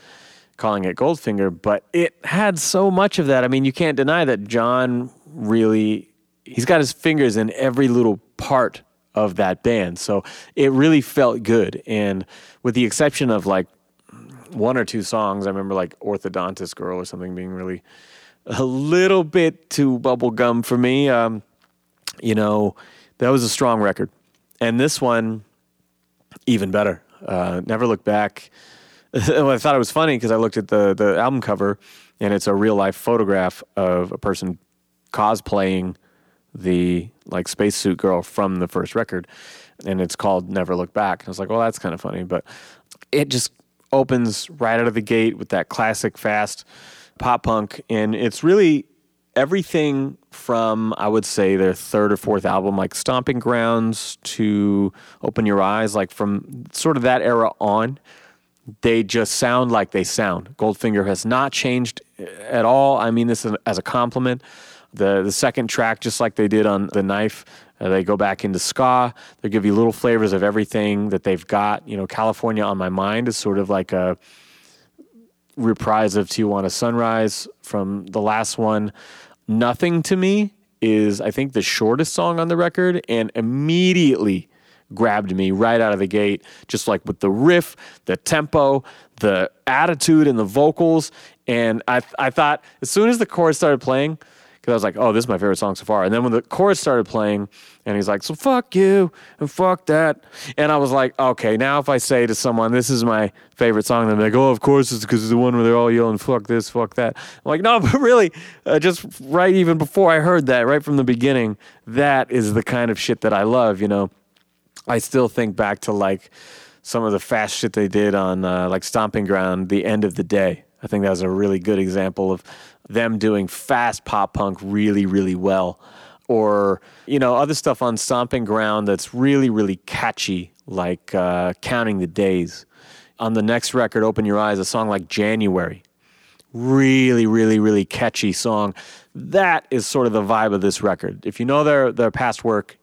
calling it Goldfinger, but it had so much of that. I mean, you can't deny that John really, he's got his fingers in every little part of that band. So it really felt good. And with the exception of like one or two songs, I remember like Orthodontist Girl or something being really a little bit too bubblegum for me. Um, you know, That was a strong record. And this one, even better. Uh, Never Look Back. I thought it was funny because I looked at the, the album cover, and it's a real-life photograph of a person cosplaying the like spacesuit girl from the first record, and it's called Never Look Back. And I was like, well, that's kind of funny. But it just opens right out of the gate with that classic fast pop-punk, and it's really everything from, I would say, their third or fourth album, like Stomping Grounds to Open Your Eyes, like from sort of that era on, they just sound like they sound. Goldfinger has not changed at all. I mean this as a compliment. The the second track, just like they did on The Knife, uh, they go back into ska. They give you little flavors of everything that they've got. You know, California on My Mind is sort of like a reprise of Tijuana Sunrise from the last one. Nothing to Me is, I think, the shortest song on the record, and immediately grabbed me right out of the gate, just like with the riff, the tempo, the attitude, and the vocals. And I I thought, as soon as the chorus started playing, because I was like, oh, this is my favorite song so far. And then when the chorus started playing, and he's like, so fuck you, and fuck that. And I was like, okay, now if I say to someone, this is my favorite song, they're like, oh, of course, it's because it's the one where they're all yelling, fuck this, fuck that. I'm like, no, but really, uh, just right even before I heard that, right from the beginning, that is the kind of shit that I love, you know. I still think back to, like, some of the fast shit they did on, uh, like, Stomping Ground, The End of the Day. I think that was a really good example of them doing fast pop punk really, really well. Or, you know, other stuff on Stomping Ground that's really, really catchy, like uh, Counting the Days. On the next record, Open Your Eyes, a song like January. Really, really, really catchy song. That is sort of the vibe of this record. If you know their their past work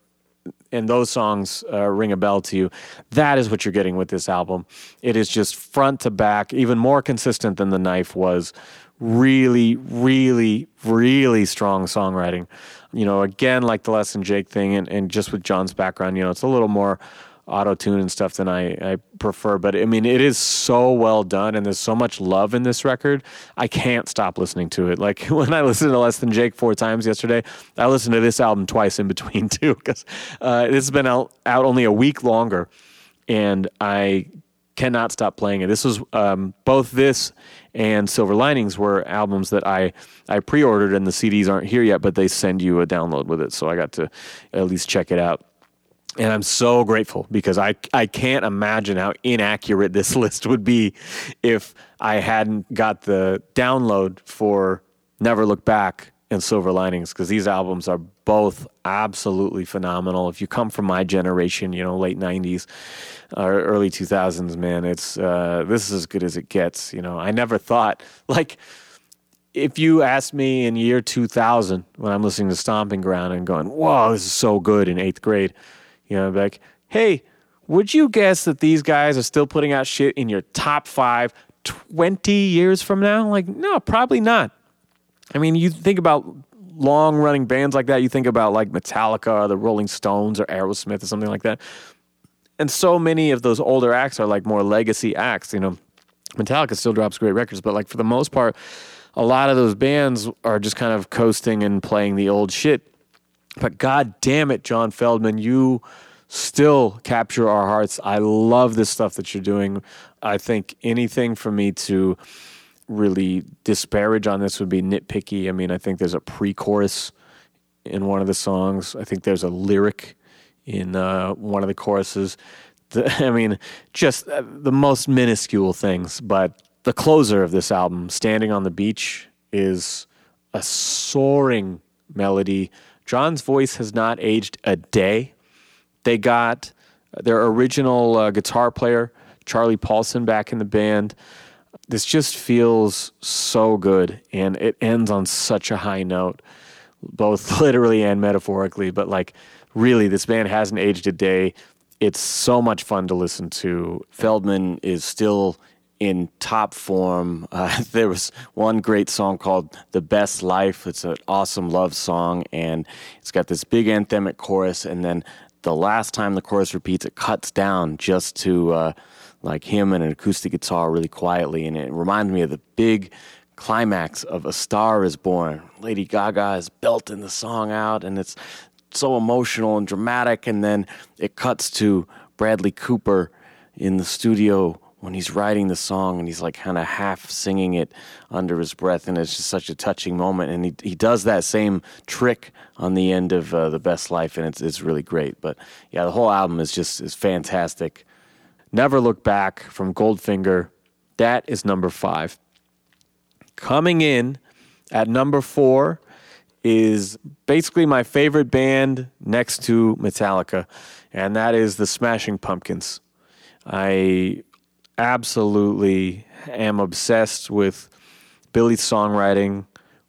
and those songs uh, ring a bell to you, that is what you're getting with this album. It is just front to back, even more consistent than The Knife was. Really, really, really strong songwriting. You know, again, like the Les and Jake thing, and, and just with John's background, you know, it's a little more auto-tune and stuff than I, I prefer, but I mean, it is so well done, and there's so much love in this record. I can't stop listening to it. Like, when I listened to Less Than Jake four times yesterday, I listened to this album twice in between, too, because uh, this has been out, out only a week longer, and I cannot stop playing it. This was, um, both this and Silver Linings were albums that I, I pre-ordered, and the C Ds aren't here yet, but they send you a download with it, so I got to at least check it out. And I'm so grateful, because I, I can't imagine how inaccurate this list would be if I hadn't got the download for Never Look Back and Silver Linings, because these albums are both absolutely phenomenal. If you come from my generation, you know, late nineties or early two thousands, man, it's uh, this is as good as it gets. You know, I never thought, like, if you asked me in year two thousand when I'm listening to Stomping Ground and going, whoa, this is so good in eighth grade, you know, like, hey, would you guess that these guys are still putting out shit in your top five twenty years from now? Like, no, probably not. I mean, you think about long-running bands like that. You think about, like, Metallica or the Rolling Stones or Aerosmith or something like that. And so many of those older acts are, like, more legacy acts. You know, Metallica still drops great records, but, like, for the most part, a lot of those bands are just kind of coasting and playing the old shit. But God damn it, John Feldman, you still capture our hearts. I love this stuff that you're doing. I think anything for me to really disparage on this would be nitpicky. I mean, I think there's a pre-chorus in one of the songs. I think there's a lyric in uh, one of the choruses. The, I mean, just the most minuscule things. But the closer of this album, Standing on the Beach, is a soaring melody. John's voice has not aged a day. They got their original uh, guitar player, Charlie Paulson, back in the band. This just feels so good, and it ends on such a high note, both literally and metaphorically, but, like, really, this band hasn't aged a day. It's so much fun to listen to. Feldman is still in top form. Uh, there was one great song called The Best Life. It's an awesome love song, and it's got this big anthemic chorus, and then the last time the chorus repeats, it cuts down just to uh, like him and an acoustic guitar really quietly, and it reminded me of the big climax of A Star Is Born. Lady Gaga is belting the song out, and it's so emotional and dramatic, and then it cuts to Bradley Cooper in the studio when he's writing the song, and he's, like, kind of half singing it under his breath, and it's just such a touching moment. And he he does that same trick on the end of uh, The Best Life, and it's it's really great. But yeah, the whole album is just is fantastic. Never Look Back from Goldfinger, that is number five. Coming in at number four is basically my favorite band next to Metallica, and that is the Smashing Pumpkins. I absolutely am obsessed with Billy's songwriting,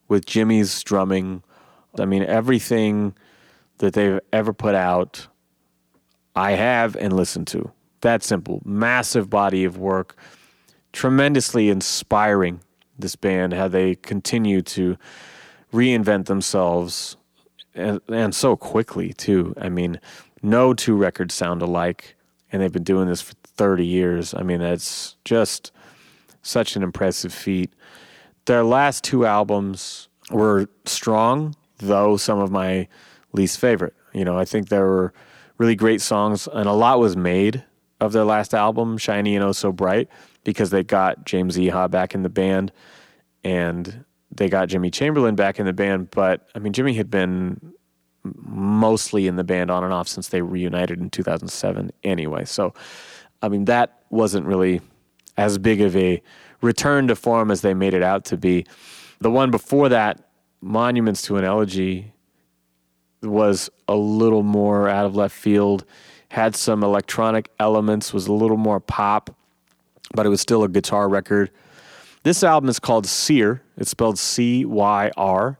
with Jimmy's drumming. I mean, everything that they've ever put out, I have and listened to. That simple. Massive body of work. Tremendously inspiring, this band, how they continue to reinvent themselves, and, and so quickly, too. I mean, no two records sound alike, and they've been doing this for thirty years. I mean, that's just such an impressive feat. Their last two albums were strong, though some of my least favorite. You know, I think there were really great songs, and a lot was made of their last album, Shiny and Oh So Bright, because they got James Iha back in the band, and they got Jimmy Chamberlain back in the band. But, I mean, Jimmy had been mostly in the band on and off since they reunited in two thousand seven anyway, so I mean, that wasn't really as big of a return to form as they made it out to be. The one before that, Monuments to an Elegy, was a little more out of left field, had some electronic elements, was a little more pop, but it was still a guitar record. This album is called Cyr. It's spelled C Y R.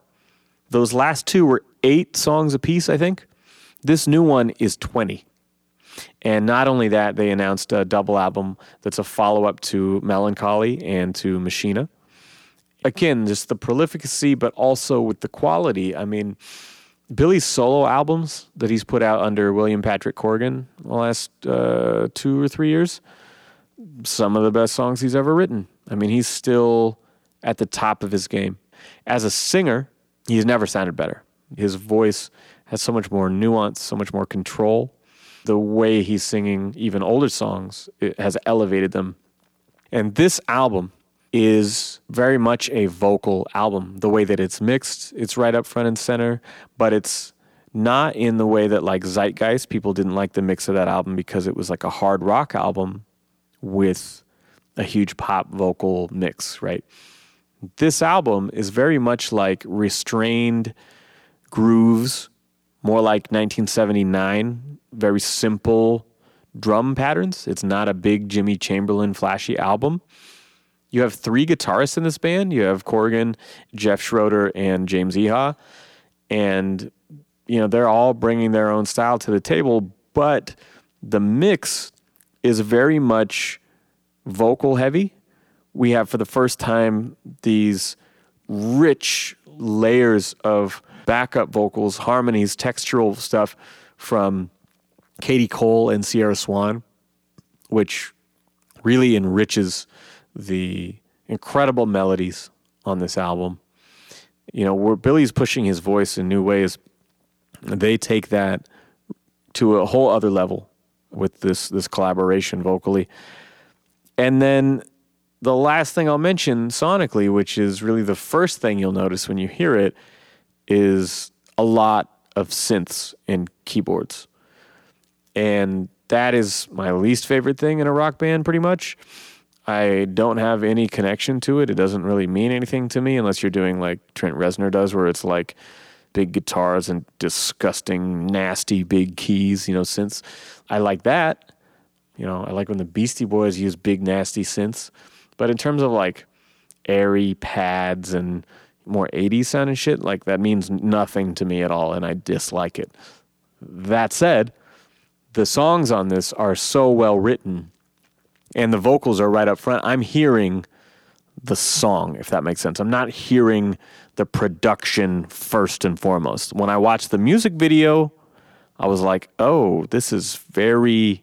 Those last two were eight songs apiece, I think. This new one is twenty. And not only that, they announced a double album that's a follow-up to Melancholy and to Machina. Again, just the prolificacy, but also with the quality. I mean, Billy's solo albums that he's put out under William Patrick Corgan the last uh, two or three years, some of the best songs he's ever written. I mean, he's still at the top of his game. As a singer, he's never sounded better. His voice has so much more nuance, so much more control. The way he's singing even older songs, it has elevated them. And this album is very much a vocal album. The way that it's mixed, it's right up front and center, but it's not in the way that, like, Zeitgeist, people didn't like the mix of that album because it was like a hard rock album with a huge pop vocal mix, right? This album is very much like restrained grooves, more like nineteen seventy-nine, very simple drum patterns. It's not a big Jimmy Chamberlain flashy album. You have three guitarists in this band. You have Corgan, Jeff Schroeder, and James Iha. And, you know, they're all bringing their own style to the table, but the mix is very much vocal heavy. We have, for the first time, these rich layers of backup vocals, harmonies, textural stuff from Katie Cole and Sierra Swan, which really enriches the incredible melodies on this album. You know, where Billy's pushing his voice in new ways, they take that to a whole other level with this this collaboration vocally. And then the last thing I'll mention sonically, which is really the first thing you'll notice when you hear it, is a lot of synths and keyboards. And that is my least favorite thing in a rock band, pretty much. I don't have any connection to it. It doesn't really mean anything to me unless you're doing like Trent Reznor does, where it's like big guitars and disgusting, nasty big keys, you know, synths. I like that. You know, I like when the Beastie Boys use big, nasty synths. But in terms of like airy pads and more eighties sounding shit, like that means nothing to me at all, and I dislike it. That said, the songs on this are so well written, and the vocals are right up front. I'm hearing the song, if that makes sense. I'm not hearing the production first and foremost. When I watched the music video, I was like, oh, this is very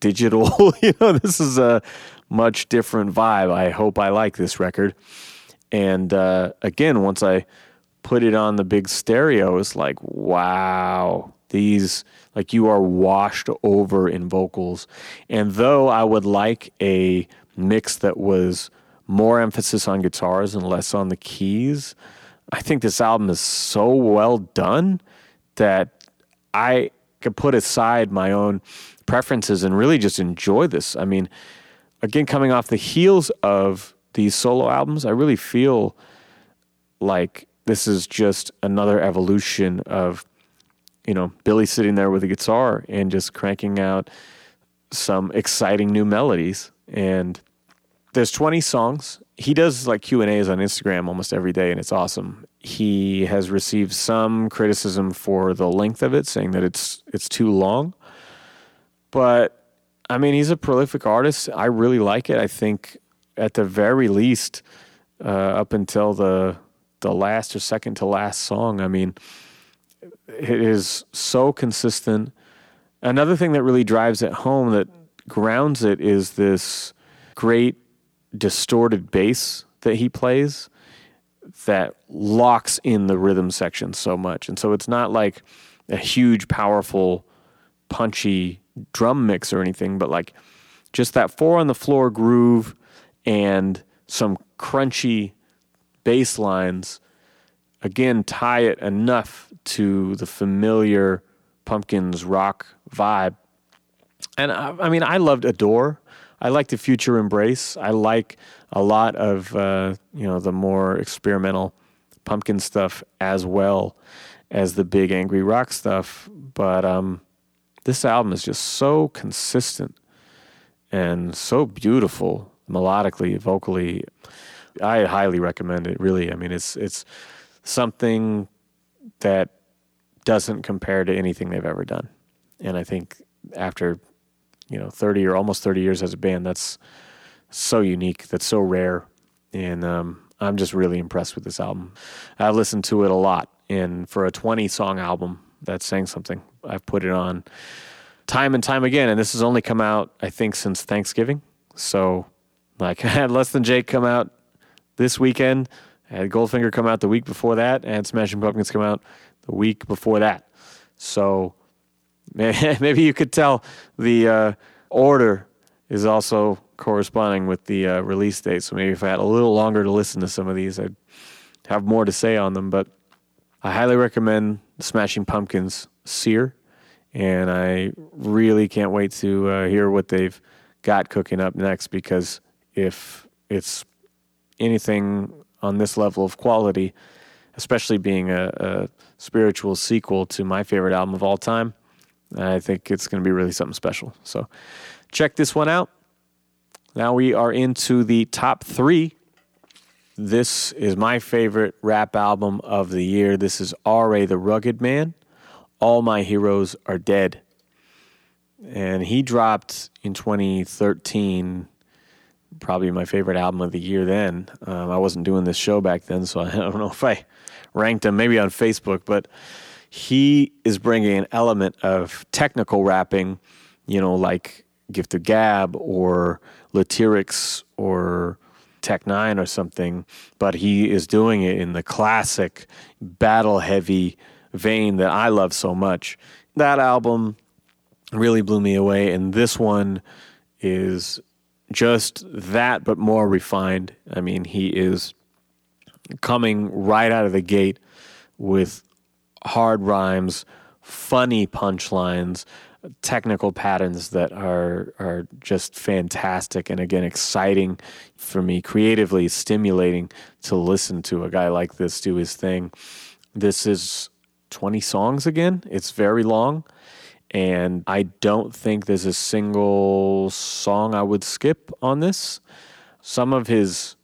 digital. You know, this is a much different vibe. I hope I like this record. And uh, again, once I put it on the big stereo, it's like, wow, these, like, you are washed over in vocals. And though I would like a mix that was more emphasis on guitars and less on the keys, I think this album is so well done that I could put aside my own preferences and really just enjoy this. I mean, again, coming off the heels of these solo albums, I really feel like this is just another evolution of, you know, Billy sitting there with a guitar and just cranking out some exciting new melodies. And there's twenty songs. He does like Q and A's on Instagram almost every day, and it's awesome. He has received some criticism for the length of it, saying that it's it's too long. But, I mean, he's a prolific artist. I really like it. I think at the very least, uh, up until the the last or second to last song, I mean, it is so consistent. Another thing that really drives it home, that grounds it, is this great distorted bass that he plays that locks in the rhythm section so much. And so it's not like a huge, powerful, punchy drum mix or anything, but like just that four on the floor groove and some crunchy bass lines, again, tie it enough to the familiar Pumpkins rock vibe. And I, I mean, I loved Adore. I liked The Future Embrace. I like a lot of, uh, you know, the more experimental Pumpkin stuff as well as the big angry rock stuff. But um, this album is just so consistent. and so beautiful melodically, vocally. I highly recommend it, really. I mean, it's it's something that doesn't compare to anything they've ever done. And I think after, you know, thirty or almost thirty years as a band, that's so unique, that's so rare. And um, I'm just really impressed with this album. I've listened to it a lot. And for a twenty-song album, that's saying something. I've put it on time and time again. And this has only come out, I think, since Thanksgiving. So, like, I had Less Than Jake come out this weekend. I had Goldfinger come out the week before that. And Smashing Pumpkins come out the week before that. So maybe you could tell the uh, order is also corresponding with the uh, release date. So maybe if I had a little longer to listen to some of these, I'd have more to say on them. But I highly recommend Smashing Pumpkins' Sear. And I really can't wait to uh, hear what they've got cooking up next, because if it's anything on this level of quality, especially being a, a spiritual sequel to my favorite album of all time, I think it's going to be really something special. So check this one out. Now we are into the top three. This is my favorite rap album of the year. This is R A the Rugged Man, All My Heroes Are Dead. And he dropped in twenty thirteen, probably my favorite album of the year then. Um, I wasn't doing this show back then, so I don't know if I ranked him, maybe on Facebook, but he is bringing an element of technical rapping, you know, like Gifted Gab or Latyrix or Tech Nine or something, but he is doing it in the classic battle-heavy vein that I love so much. That album really blew me away, and this one is just that, but more refined. I mean, he is coming right out of the gate with hard rhymes, funny punchlines, technical patterns that are are just fantastic and, again, exciting for me, creatively stimulating to listen to a guy like this do his thing. This is twenty songs again. It's very long, and I don't think there's a single song I would skip on this. Some of his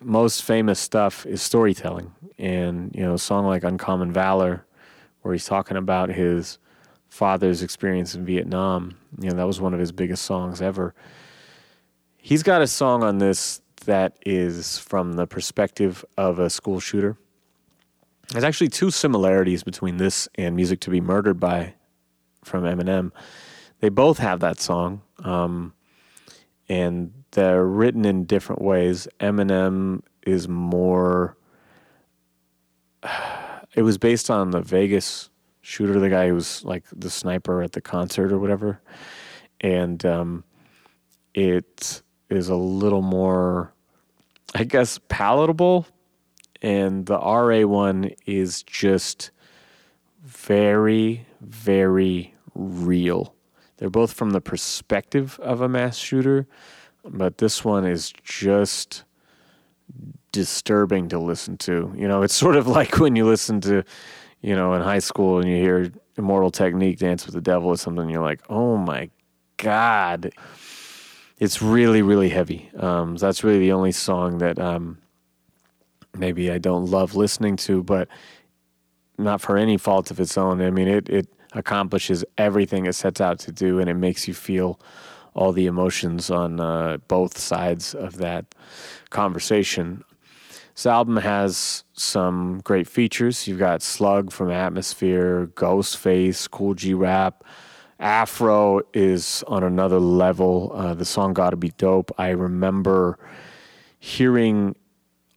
most famous stuff is storytelling, and, you know, a song like Uncommon Valor, where he's talking about his father's experience in Vietnam. You know, that was one of his biggest songs ever. He's got a song on this that is from the perspective of a school shooter. There's actually two similarities between this and Music to be Murdered By from Eminem. They both have that song, um, and they're written in different ways. Eminem is more... It was based on the Vegas shooter, the guy who was like the sniper at the concert or whatever. And um, it is a little more, I guess, palatable. And the R A one is just very, very real. They're both from the perspective of a mass shooter, but this one is just disturbing to listen to. You know, it's sort of like when you listen to, you know, in high school and you hear Immortal Technique, Dance with the Devil or something, you're like, oh my God. It's really, really heavy. Um, so that's really the only song that um, maybe I don't love listening to, but not for any fault of its own. I mean, it, it accomplishes everything it sets out to do, and it makes you feel all the emotions on uh, both sides of that conversation. This album has some great features. You've got Slug from Atmosphere, Ghostface, Cool G Rap. Afro is on another level. Uh, the song Gotta Be Dope. I remember hearing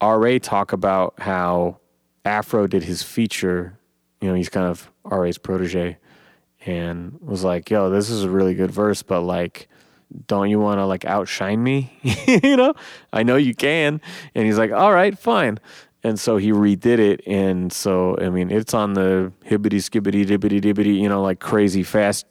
R A talk about how Afro did his feature. You know, he's kind of R A's protege, and was like, yo, this is a really good verse, but like, don't you want to like outshine me? You know, I know you can. And he's like, all right, fine. And so he redid it. And so, I mean, it's on the hibbity skibbity dibbity dibbity, you know, like crazy fast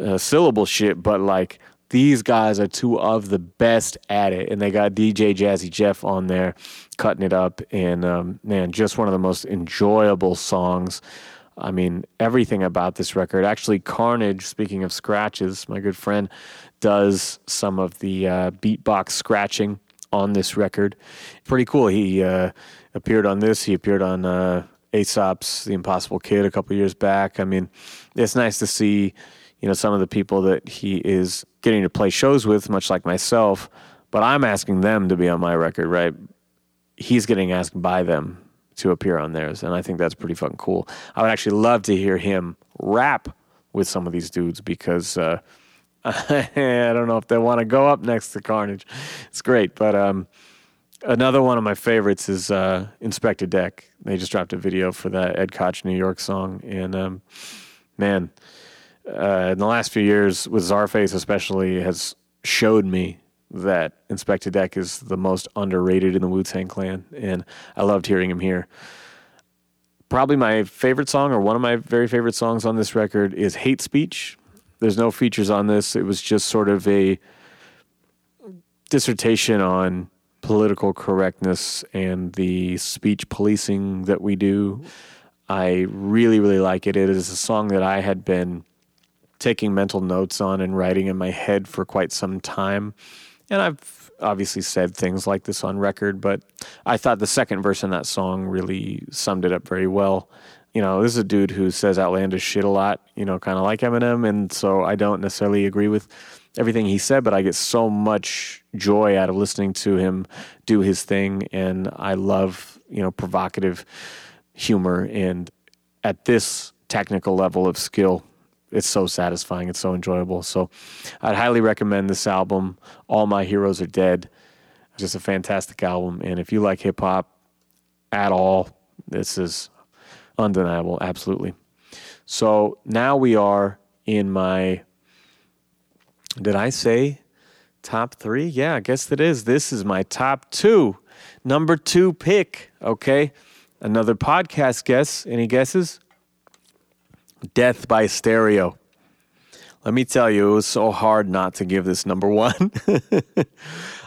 uh, syllable shit. But like, these guys are two of the best at it. And they got D J Jazzy Jeff on there cutting it up. And um, man, just one of the most enjoyable songs I mean, everything about this record. Actually, Carnage, speaking of scratches, my good friend, does some of the uh, beatbox scratching on this record. Pretty cool. He uh, appeared on this. He appeared on uh, Aesop's The Impossible Kid a couple years back. I mean, it's nice to see, you know, some of the people that he is getting to play shows with, much like myself, but I'm asking them to be on my record, right? He's getting asked by them to appear on theirs, and I think that's pretty fucking cool. I would actually love to hear him rap with some of these dudes because uh, I don't know if they want to go up next to Carnage. It's great, but um, another one of my favorites is uh, Inspector Deck. They just dropped a video for that Ed Koch New York song, and um, man, uh, in the last few years, with Zarface especially, has showed me that Inspector Deck is the most underrated in the Wu-Tang Clan, and I loved hearing him here. Probably my favorite song, or one of my very favorite songs on this record, is Hate Speech. There's no features on this. It was just sort of a dissertation on political correctness and the speech policing that we do. I really, really like it. It is a song that I had been taking mental notes on and writing in my head for quite some time. And I've obviously said things like this on record, but I thought the second verse in that song really summed it up very well. You know, this is a dude who says outlandish shit a lot, you know, kind of like Eminem, and so I don't necessarily agree with everything he said, but I get so much joy out of listening to him do his thing, and I love, you know, provocative humor, and at this technical level of skill, it's so satisfying. It's so enjoyable. So I'd highly recommend this album, All My Heroes Are Dead. Just a fantastic album. And if you like hip-hop at all, this is undeniable, absolutely. So now we are in my, did I say top three? Yeah, I guess it is. This is my top two. Number two pick, okay? Another podcast guess. Any guesses? Death by Stereo. Let me tell you, it was so hard not to give this number one.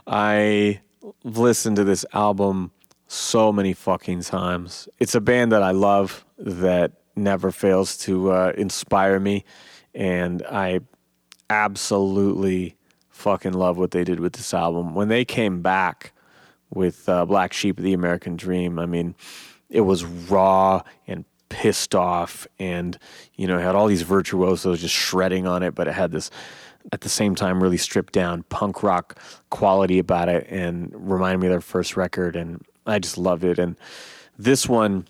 I've listened to this album so many fucking times. It's a band that I love that never fails to uh, inspire me, and I absolutely fucking love what they did with this album. When they came back with uh, Black Sheep of the American Dream, I mean, it was raw and pissed off, and you know, had all these virtuosos just shredding on it, but it had this at the same time really stripped down punk rock quality about it, and reminded me of their first record, and I just loved it. And this one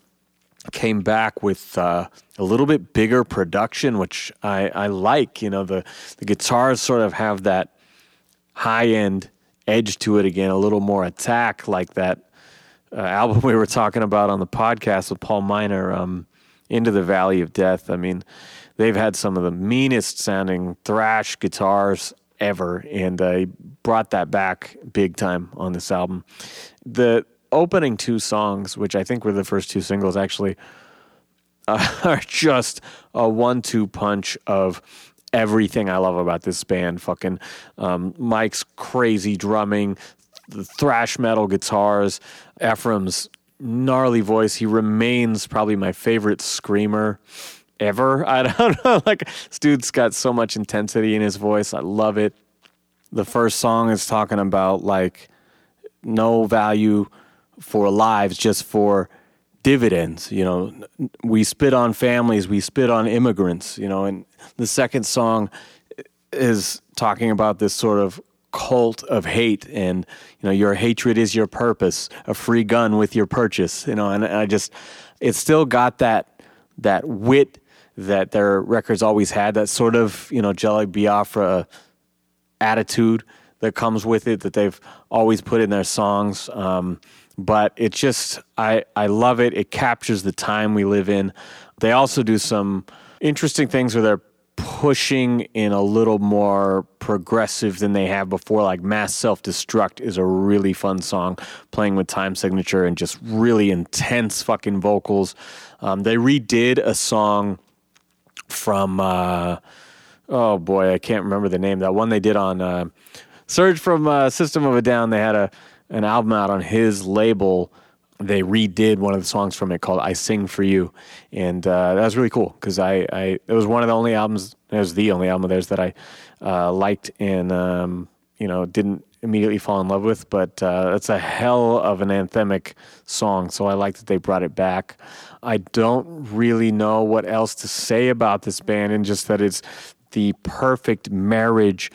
came back with uh, a little bit bigger production, which I, I like. You know, the the guitars sort of have that high end edge to it again, a little more attack, like that uh, album we were talking about on the podcast with Paul Miner. Um, Into the Valley of Death. I mean, they've had some of the meanest sounding thrash guitars ever, and uh, he brought that back big time on this album. The opening two songs, which I think were the first two singles actually, uh, are just a one-two punch of everything I love about this band. Fucking um, Mike's crazy drumming, the thrash metal guitars, Ephraim's gnarly voice. He remains probably my favorite screamer ever. I don't know. Like, this dude's got so much intensity in his voice. I love it. The first song is talking about like no value for lives, just for dividends. You know, we spit on families, we spit on immigrants, you know, and the second song is talking about this sort of cult of hate, and you know, your hatred is your purpose, a free gun with your purchase, you know. And I just, it's still got that that wit that their records always had, that sort of, you know, Jello Biafra attitude that comes with it, that they've always put in their songs. Um but it just, I I love it. It captures the time we live in. They also do some interesting things where they're pushing in a little more progressive than they have before, like Mass Self-Destruct is a really fun song, playing with time signature and just really intense fucking vocals. Um, they redid a song from, uh, oh boy, I can't remember the name, that one they did on uh, Surge from uh, System of a Down. They had a an album out on his label they redid one of the songs from it called I Sing For You. And uh, that was really cool because I, I, it was one of the only albums, it was the only album of theirs that I uh, liked and, um, you know, didn't immediately fall in love with. But uh, it's a hell of an anthemic song, so I like that they brought it back. I don't really know what else to say about this band, and just that it's the perfect marriage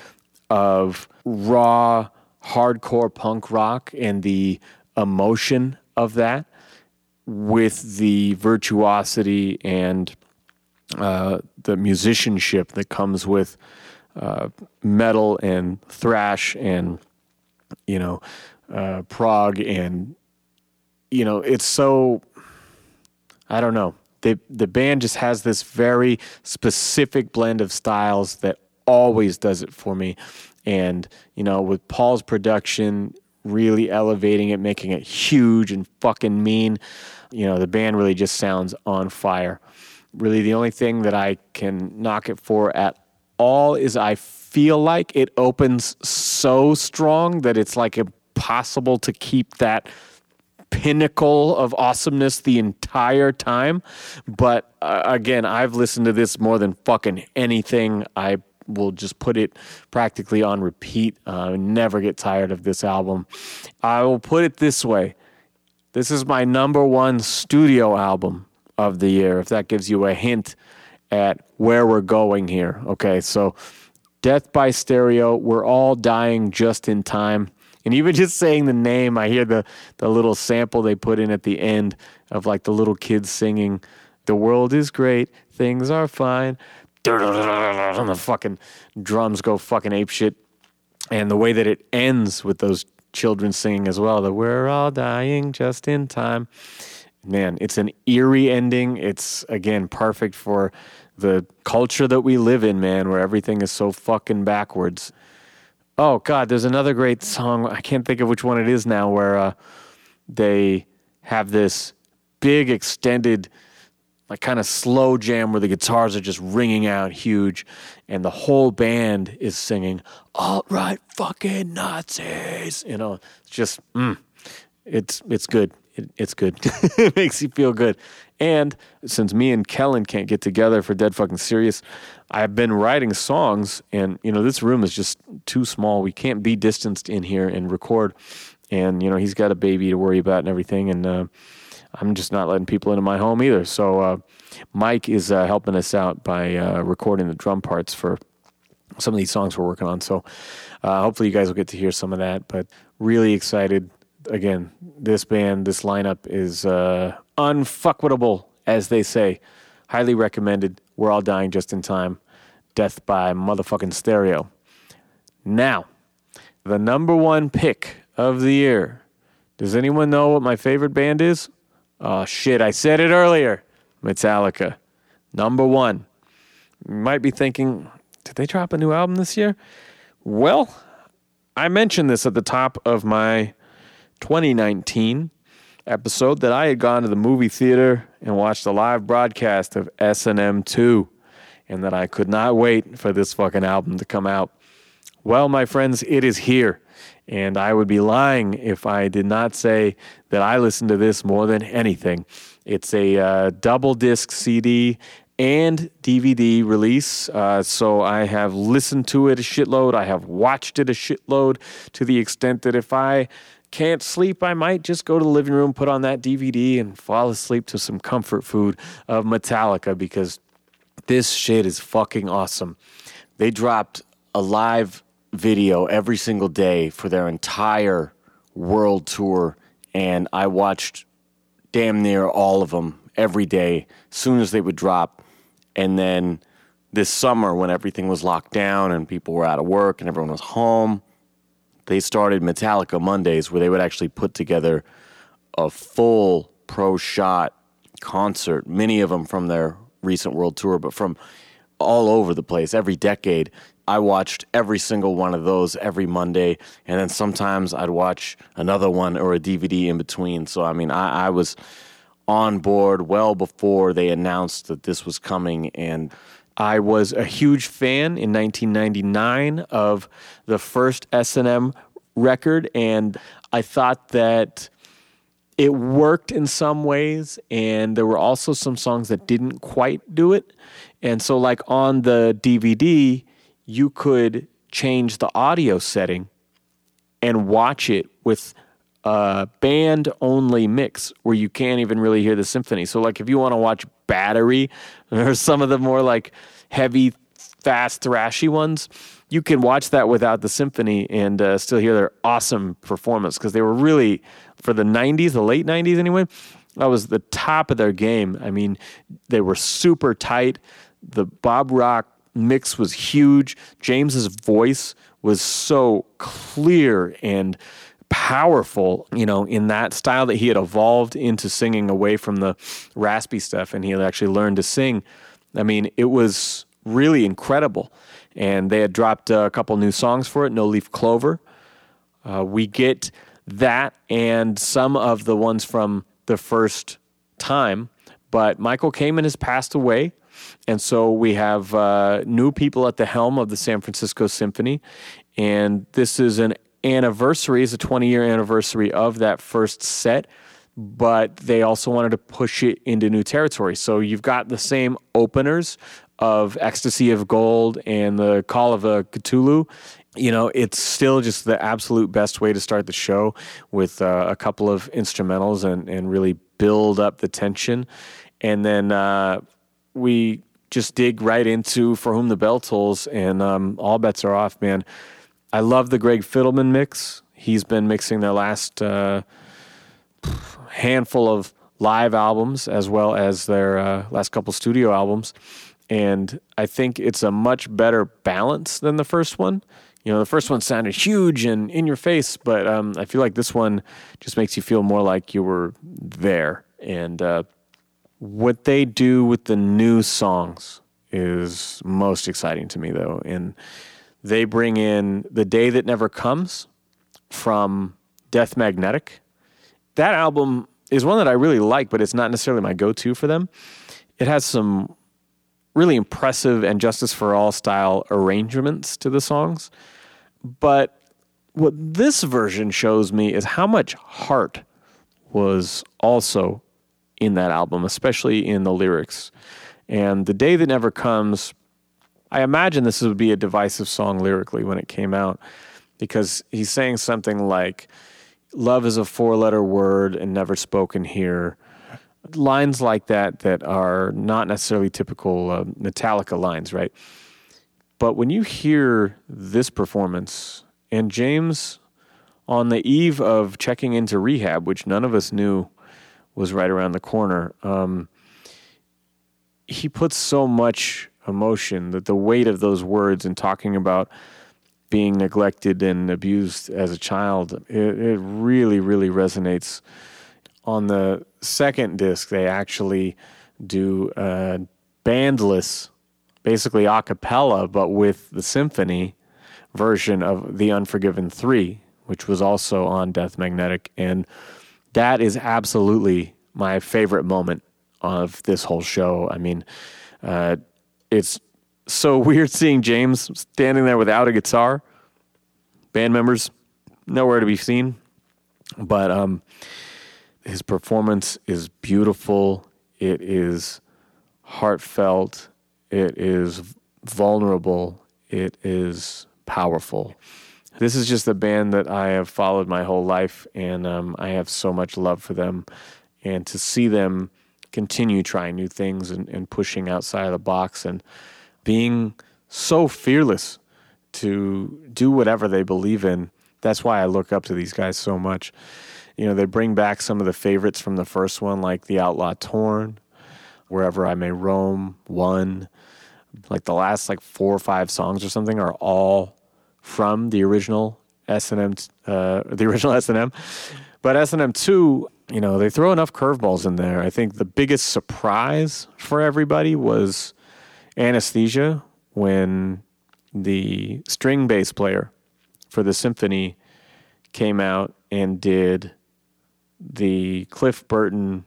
of raw, hardcore punk rock and the emotion of that with the virtuosity and uh, the musicianship that comes with uh, metal and thrash and, you know, uh, prog. And, you know, it's so, I don't know. The, the band just has this very specific blend of styles that always does it for me. And, you know, with Paul's production really elevating it, making it huge and fucking mean, you know, the band really just sounds on fire. Really, the only thing that I can knock it for at all is I feel like it opens so strong that it's like impossible to keep that pinnacle of awesomeness the entire time. But uh, again, I've listened to this more than fucking anything. I will just put it practically on repeat. Uh, never get tired of this album. I will put it this way. This is my number one studio album of the year, if that gives you a hint at where we're going here. Okay, so Death by Stereo, We're All Dying Just in Time. And even just saying the name, I hear the, the little sample they put in at the end of like the little kids singing, "The world is great, things are fine." And the fucking drums go fucking apeshit. And the way that it ends with those children singing as well, that we're all dying just in time. Man, it's an eerie ending. It's, again, perfect for the culture that we live in, man, where everything is so fucking backwards. Oh, God, there's another great song. I can't think of which one it is now, where uh, they have this big extended, like kind of slow jam where the guitars are just ringing out huge and the whole band is singing, "All right, fucking Nazis." You know, it's just, mm, it's, it's good. It, it's good. It makes you feel good. And since me and Kellen can't get together for Dead Fucking Serious, I've been writing songs and, you know, this room is just too small. We can't be distanced in here and record. And, you know, he's got a baby to worry about and everything. And, uh, I'm just not letting people into my home either. So uh, Mike is uh, helping us out by uh, recording the drum parts for some of these songs we're working on. So uh, hopefully you guys will get to hear some of that. But really excited. Again, this band, this lineup is uh, unfuckwittable, as they say. Highly recommended. We're All Dying Just in Time. Death by motherfucking Stereo. Now, the number one pick of the year. Does anyone know what my favorite band is? Oh, shit, I said it earlier. Metallica. Number one. You might be thinking, did they drop a new album this year? Well, I mentioned this at the top of my twenty nineteen episode that I had gone to the movie theater and watched a live broadcast of S and M two and that I could not wait for this fucking album to come out. Well, my friends, it is here. And I would be lying if I did not say that I listen to this more than anything. It's a uh, double disc C D and D V D release. Uh, so I have listened to it a shitload. I have watched it a shitload, to the extent that if I can't sleep, I might just go to the living room, put on that D V D, and fall asleep to some comfort food of Metallica, because this shit is fucking awesome. They dropped a live video every single day for their entire world tour, and I watched damn near all of them every day as soon as they would drop. And then this summer, when everything was locked down and people were out of work and everyone was home, they started Metallica Mondays, where they would actually put together a full pro shot concert, many of them from their recent world tour, but from all over the place, every decade. I watched every single one of those every Monday, and then sometimes I'd watch another one or a D V D in between. So, I mean, I, I was on board well before they announced that this was coming, and I was a huge fan in nineteen ninety-nine of the first S and M record, and I thought that it worked in some ways, and there were also some songs that didn't quite do it. And so, like, on the D V D, you could change the audio setting and watch it with a band-only mix where you can't even really hear the symphony. So, like, if you want to watch Battery or some of the more, like, heavy, fast, thrashy ones, you can watch that without the symphony and uh, still hear their awesome performance, because they were really, for the nineties, the late nineties anyway, that was the top of their game. I mean, they were super tight. The Bob Rock mix was huge. James's voice was so clear and powerful, you know, in that style that he had evolved into singing away from the raspy stuff, and he had actually learned to sing. I mean, it was really incredible. And they had dropped a couple new songs for it, No Leaf Clover. Uh, we get that and some of the ones from the first time. But Michael Kamen has passed away, and so we have uh, new people at the helm of the San Francisco Symphony. And this is an anniversary, it's a twenty-year anniversary of that first set, but they also wanted to push it into new territory. So you've got the same openers of Ecstasy of Gold and the Call of a Cthulhu. You know, it's still just the absolute best way to start the show with uh, a couple of instrumentals and, and really build up the tension. And then uh, we just dig right into For Whom the Bell Tolls, and um, all bets are off, man. I love the Greg Fiddleman mix. He's been mixing their last uh, handful of live albums as well as their uh, last couple studio albums. And I think it's a much better balance than the first one. You know, the first one sounded huge and in your face, but um, I feel like this one just makes you feel more like you were there. And uh, what they do with the new songs is most exciting to me, though. And they bring in The Day That Never Comes from Death Magnetic. That album is one that I really like, but it's not necessarily my go-to for them. It has some really impressive and Justice for All style arrangements to the songs. But what this version shows me is how much heart was also in that album, especially in the lyrics. And The Day That Never Comes, I imagine this would be a divisive song lyrically when it came out, because he's saying something like, love is a four-letter word and never spoken here. Lines like that that are not necessarily typical uh, Metallica lines, right? But when you hear this performance, and James, on the eve of checking into rehab, which none of us knew was right around the corner, um, he puts so much emotion that the weight of those words and talking about being neglected and abused as a child, it, it really, really resonates. On the second disc, they actually do uh, bandless, basically a cappella, but with the symphony version of The Unforgiven three, which was also on Death Magnetic. And that is absolutely my favorite moment of this whole show. I mean, uh, it's so weird seeing James standing there without a guitar. Band members, nowhere to be seen. But um his performance is beautiful. It is heartfelt. It is vulnerable. It is powerful. This is just a band that I have followed my whole life, and um, I have so much love for them. And to see them continue trying new things and, and pushing outside of the box and being so fearless to do whatever they believe in, that's why I look up to these guys so much. You know, they bring back some of the favorites from the first one, like The Outlaw Torn, Wherever I May Roam, One. Like the last like four or five songs or something are all from the original S and M, uh, the original S and M. But S and M two, you know, they throw enough curveballs in there. I think the biggest surprise for everybody was Anesthesia, when the string bass player for the symphony came out and did the Cliff Burton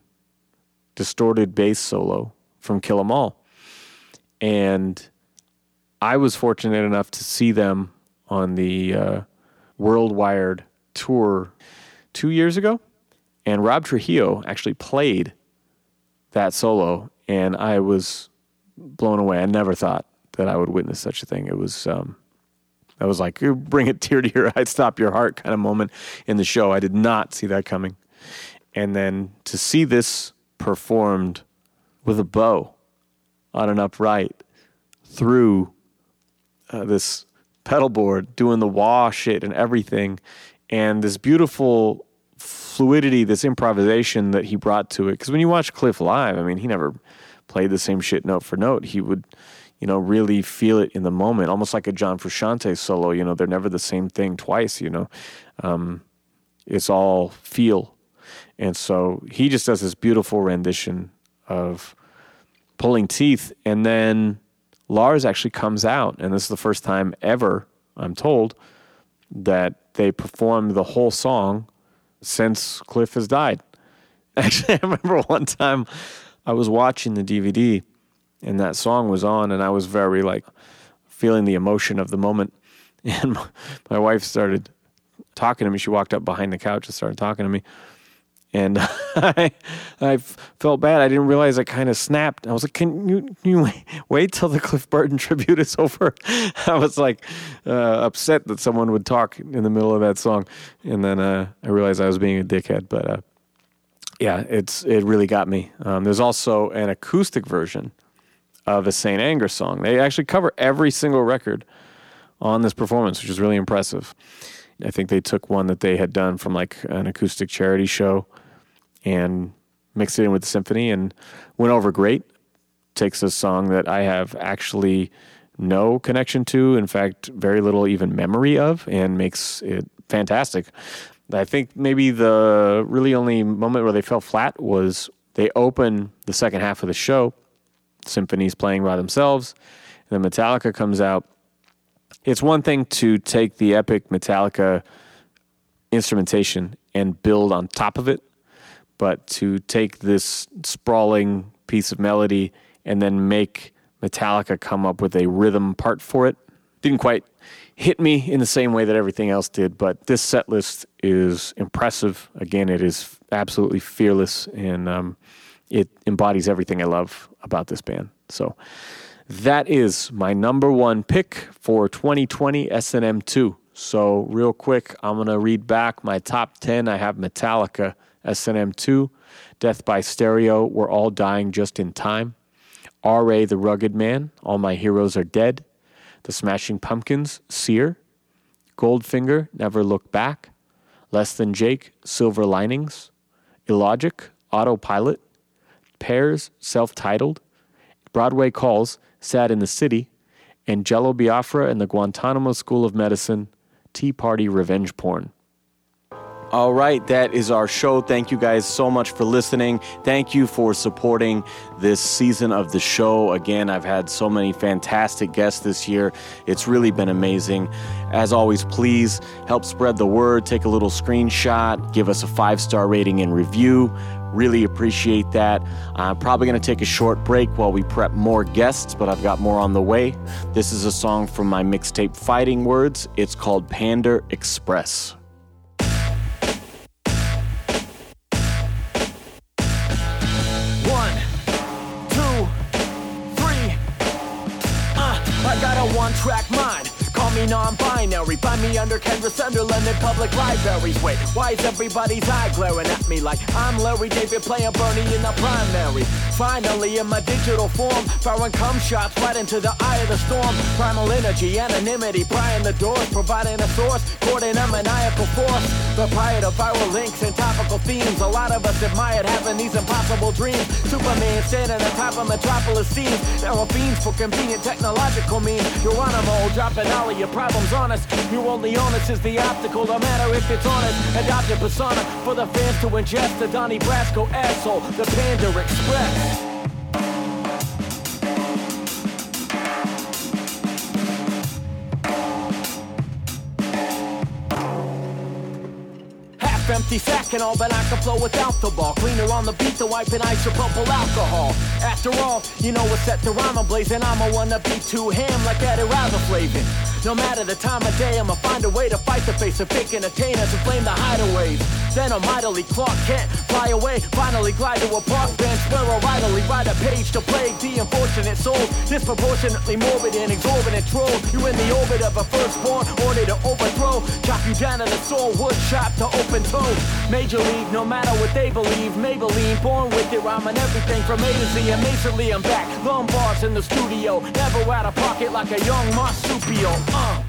distorted bass solo from Kill 'Em All. And I was fortunate enough to see them on the uh, Worldwide tour two years ago. And Rob Trujillo actually played that solo, and I was blown away. I never thought that I would witness such a thing. It was, um, I was like, bring a tear to your eye, stop your heart kind of moment in the show. I did not see that coming. And then to see this performed with a bow on an upright through uh, this pedal board, doing the wah shit and everything, and this beautiful fluidity, this improvisation that he brought to it. Because when you watch Cliff live, I mean, he never played the same shit note for note. He would, you know, really feel it in the moment, almost like a John Frusciante solo. You know, they're never the same thing twice, you know. Um, it's all feel. And so he just does this beautiful rendition of Pulling Teeth. And then Lars actually comes out, and this is the first time ever, I'm told, that they performed the whole song since Cliff has died. Actually, I remember one time I was watching the D V D and that song was on, and I was very, like, feeling the emotion of the moment. And my, my wife started talking to me. She walked up behind the couch and started talking to me. And I, I felt bad. I didn't realize I kind of snapped. I was like, can you, can you wait till the Cliff Burton tribute is over? I was like uh, upset that someone would talk in the middle of that song. And then uh, I realized I was being a dickhead. But uh, yeah, it's it really got me. Um, there's also an acoustic version of a Saint Anger song. They actually cover every single record on this performance, which is really impressive. I think they took one that they had done from like an acoustic charity show and mixed it in with the symphony, and went over great. Takes a song that I have actually no connection to, in fact, very little even memory of, and makes it fantastic. I think maybe the really only moment where they fell flat was they open the second half of the show, symphonies playing by themselves, and then Metallica comes out. It's one thing to take the epic Metallica instrumentation and build on top of it, but to take this sprawling piece of melody and then make Metallica come up with a rhythm part for it didn't quite hit me in the same way that everything else did, but this set list is impressive. Again, it is absolutely fearless, and um, it embodies everything I love about this band. So that is my number one pick for twenty twenty S N M two. So real quick, I'm going to read back my top ten. I have Metallica, S N M two, Death by Stereo, We're All Dying Just in Time, R A the Rugged Man, All My Heroes Are Dead, The Smashing Pumpkins, Sear, Goldfinger, Never Look Back, Less Than Jake, Silver Linings, Illogic, Autopilot, Pairs, Self-Titled, Broadway Calls, Sad in the City, and Jello Biafra and the Guantanamo School of Medicine, Tea Party Revenge Porn. All right, that is our show. Thank you guys so much for listening. Thank you for supporting this season of the show. Again, I've had so many fantastic guests this year. It's really been amazing. As always, please help spread the word. Take a little screenshot. Give us a five-star rating and review. Really appreciate that. I'm probably going to take a short break while we prep more guests, but I've got more on the way. This is a song from my mixtape Fighting Words. It's called Pander Express. Track mine. Call me non-binary. Find me under Kendra Sunderland in public libraries. Wait, why is everybody's eye glaring at me like I'm Larry David playing Bernie in the primary? Finally in my digital form, firing cum shots right into the eye of the storm. Primal energy, anonymity, prying the doors, providing a source, courting a maniacal force. The pride of viral links and topical themes. A lot of us admired having these impossible dreams. Superman standing atop of metropolis scenes. Now we're fiends for convenient technological means. Geronimo dropping all of your problems on us. Your only onus is the obstacle, no matter if it's honest. Adopted persona for the fans to ingest. The Donnie Brasco asshole, the Panda Express. Empty sack and all, but I can flow without the ball. Cleaner on the beat, the wiping isopropyl alcohol. After all, you know it's set to rhyme and blazing. I'm a wanna be too ham like that arousal flavin'. No matter the time of day, I'ma find a way to fight the face of fake entertainers and flame the hideaways. Then I'm mightily Clark Kent, fly away, finally glide to a park bench where I'll idly write a page to plague the unfortunate souls, disproportionately morbid and exorbitant troll. You in the orbit of a firstborn, order to overthrow, chop you down in a soul wood chop to open toe. Major league, no matter what they believe, Maybelline, born with it, rhyming everything from A to Z, and basically I'm back, lumbards in the studio, never out of pocket like a young marsupial, uh.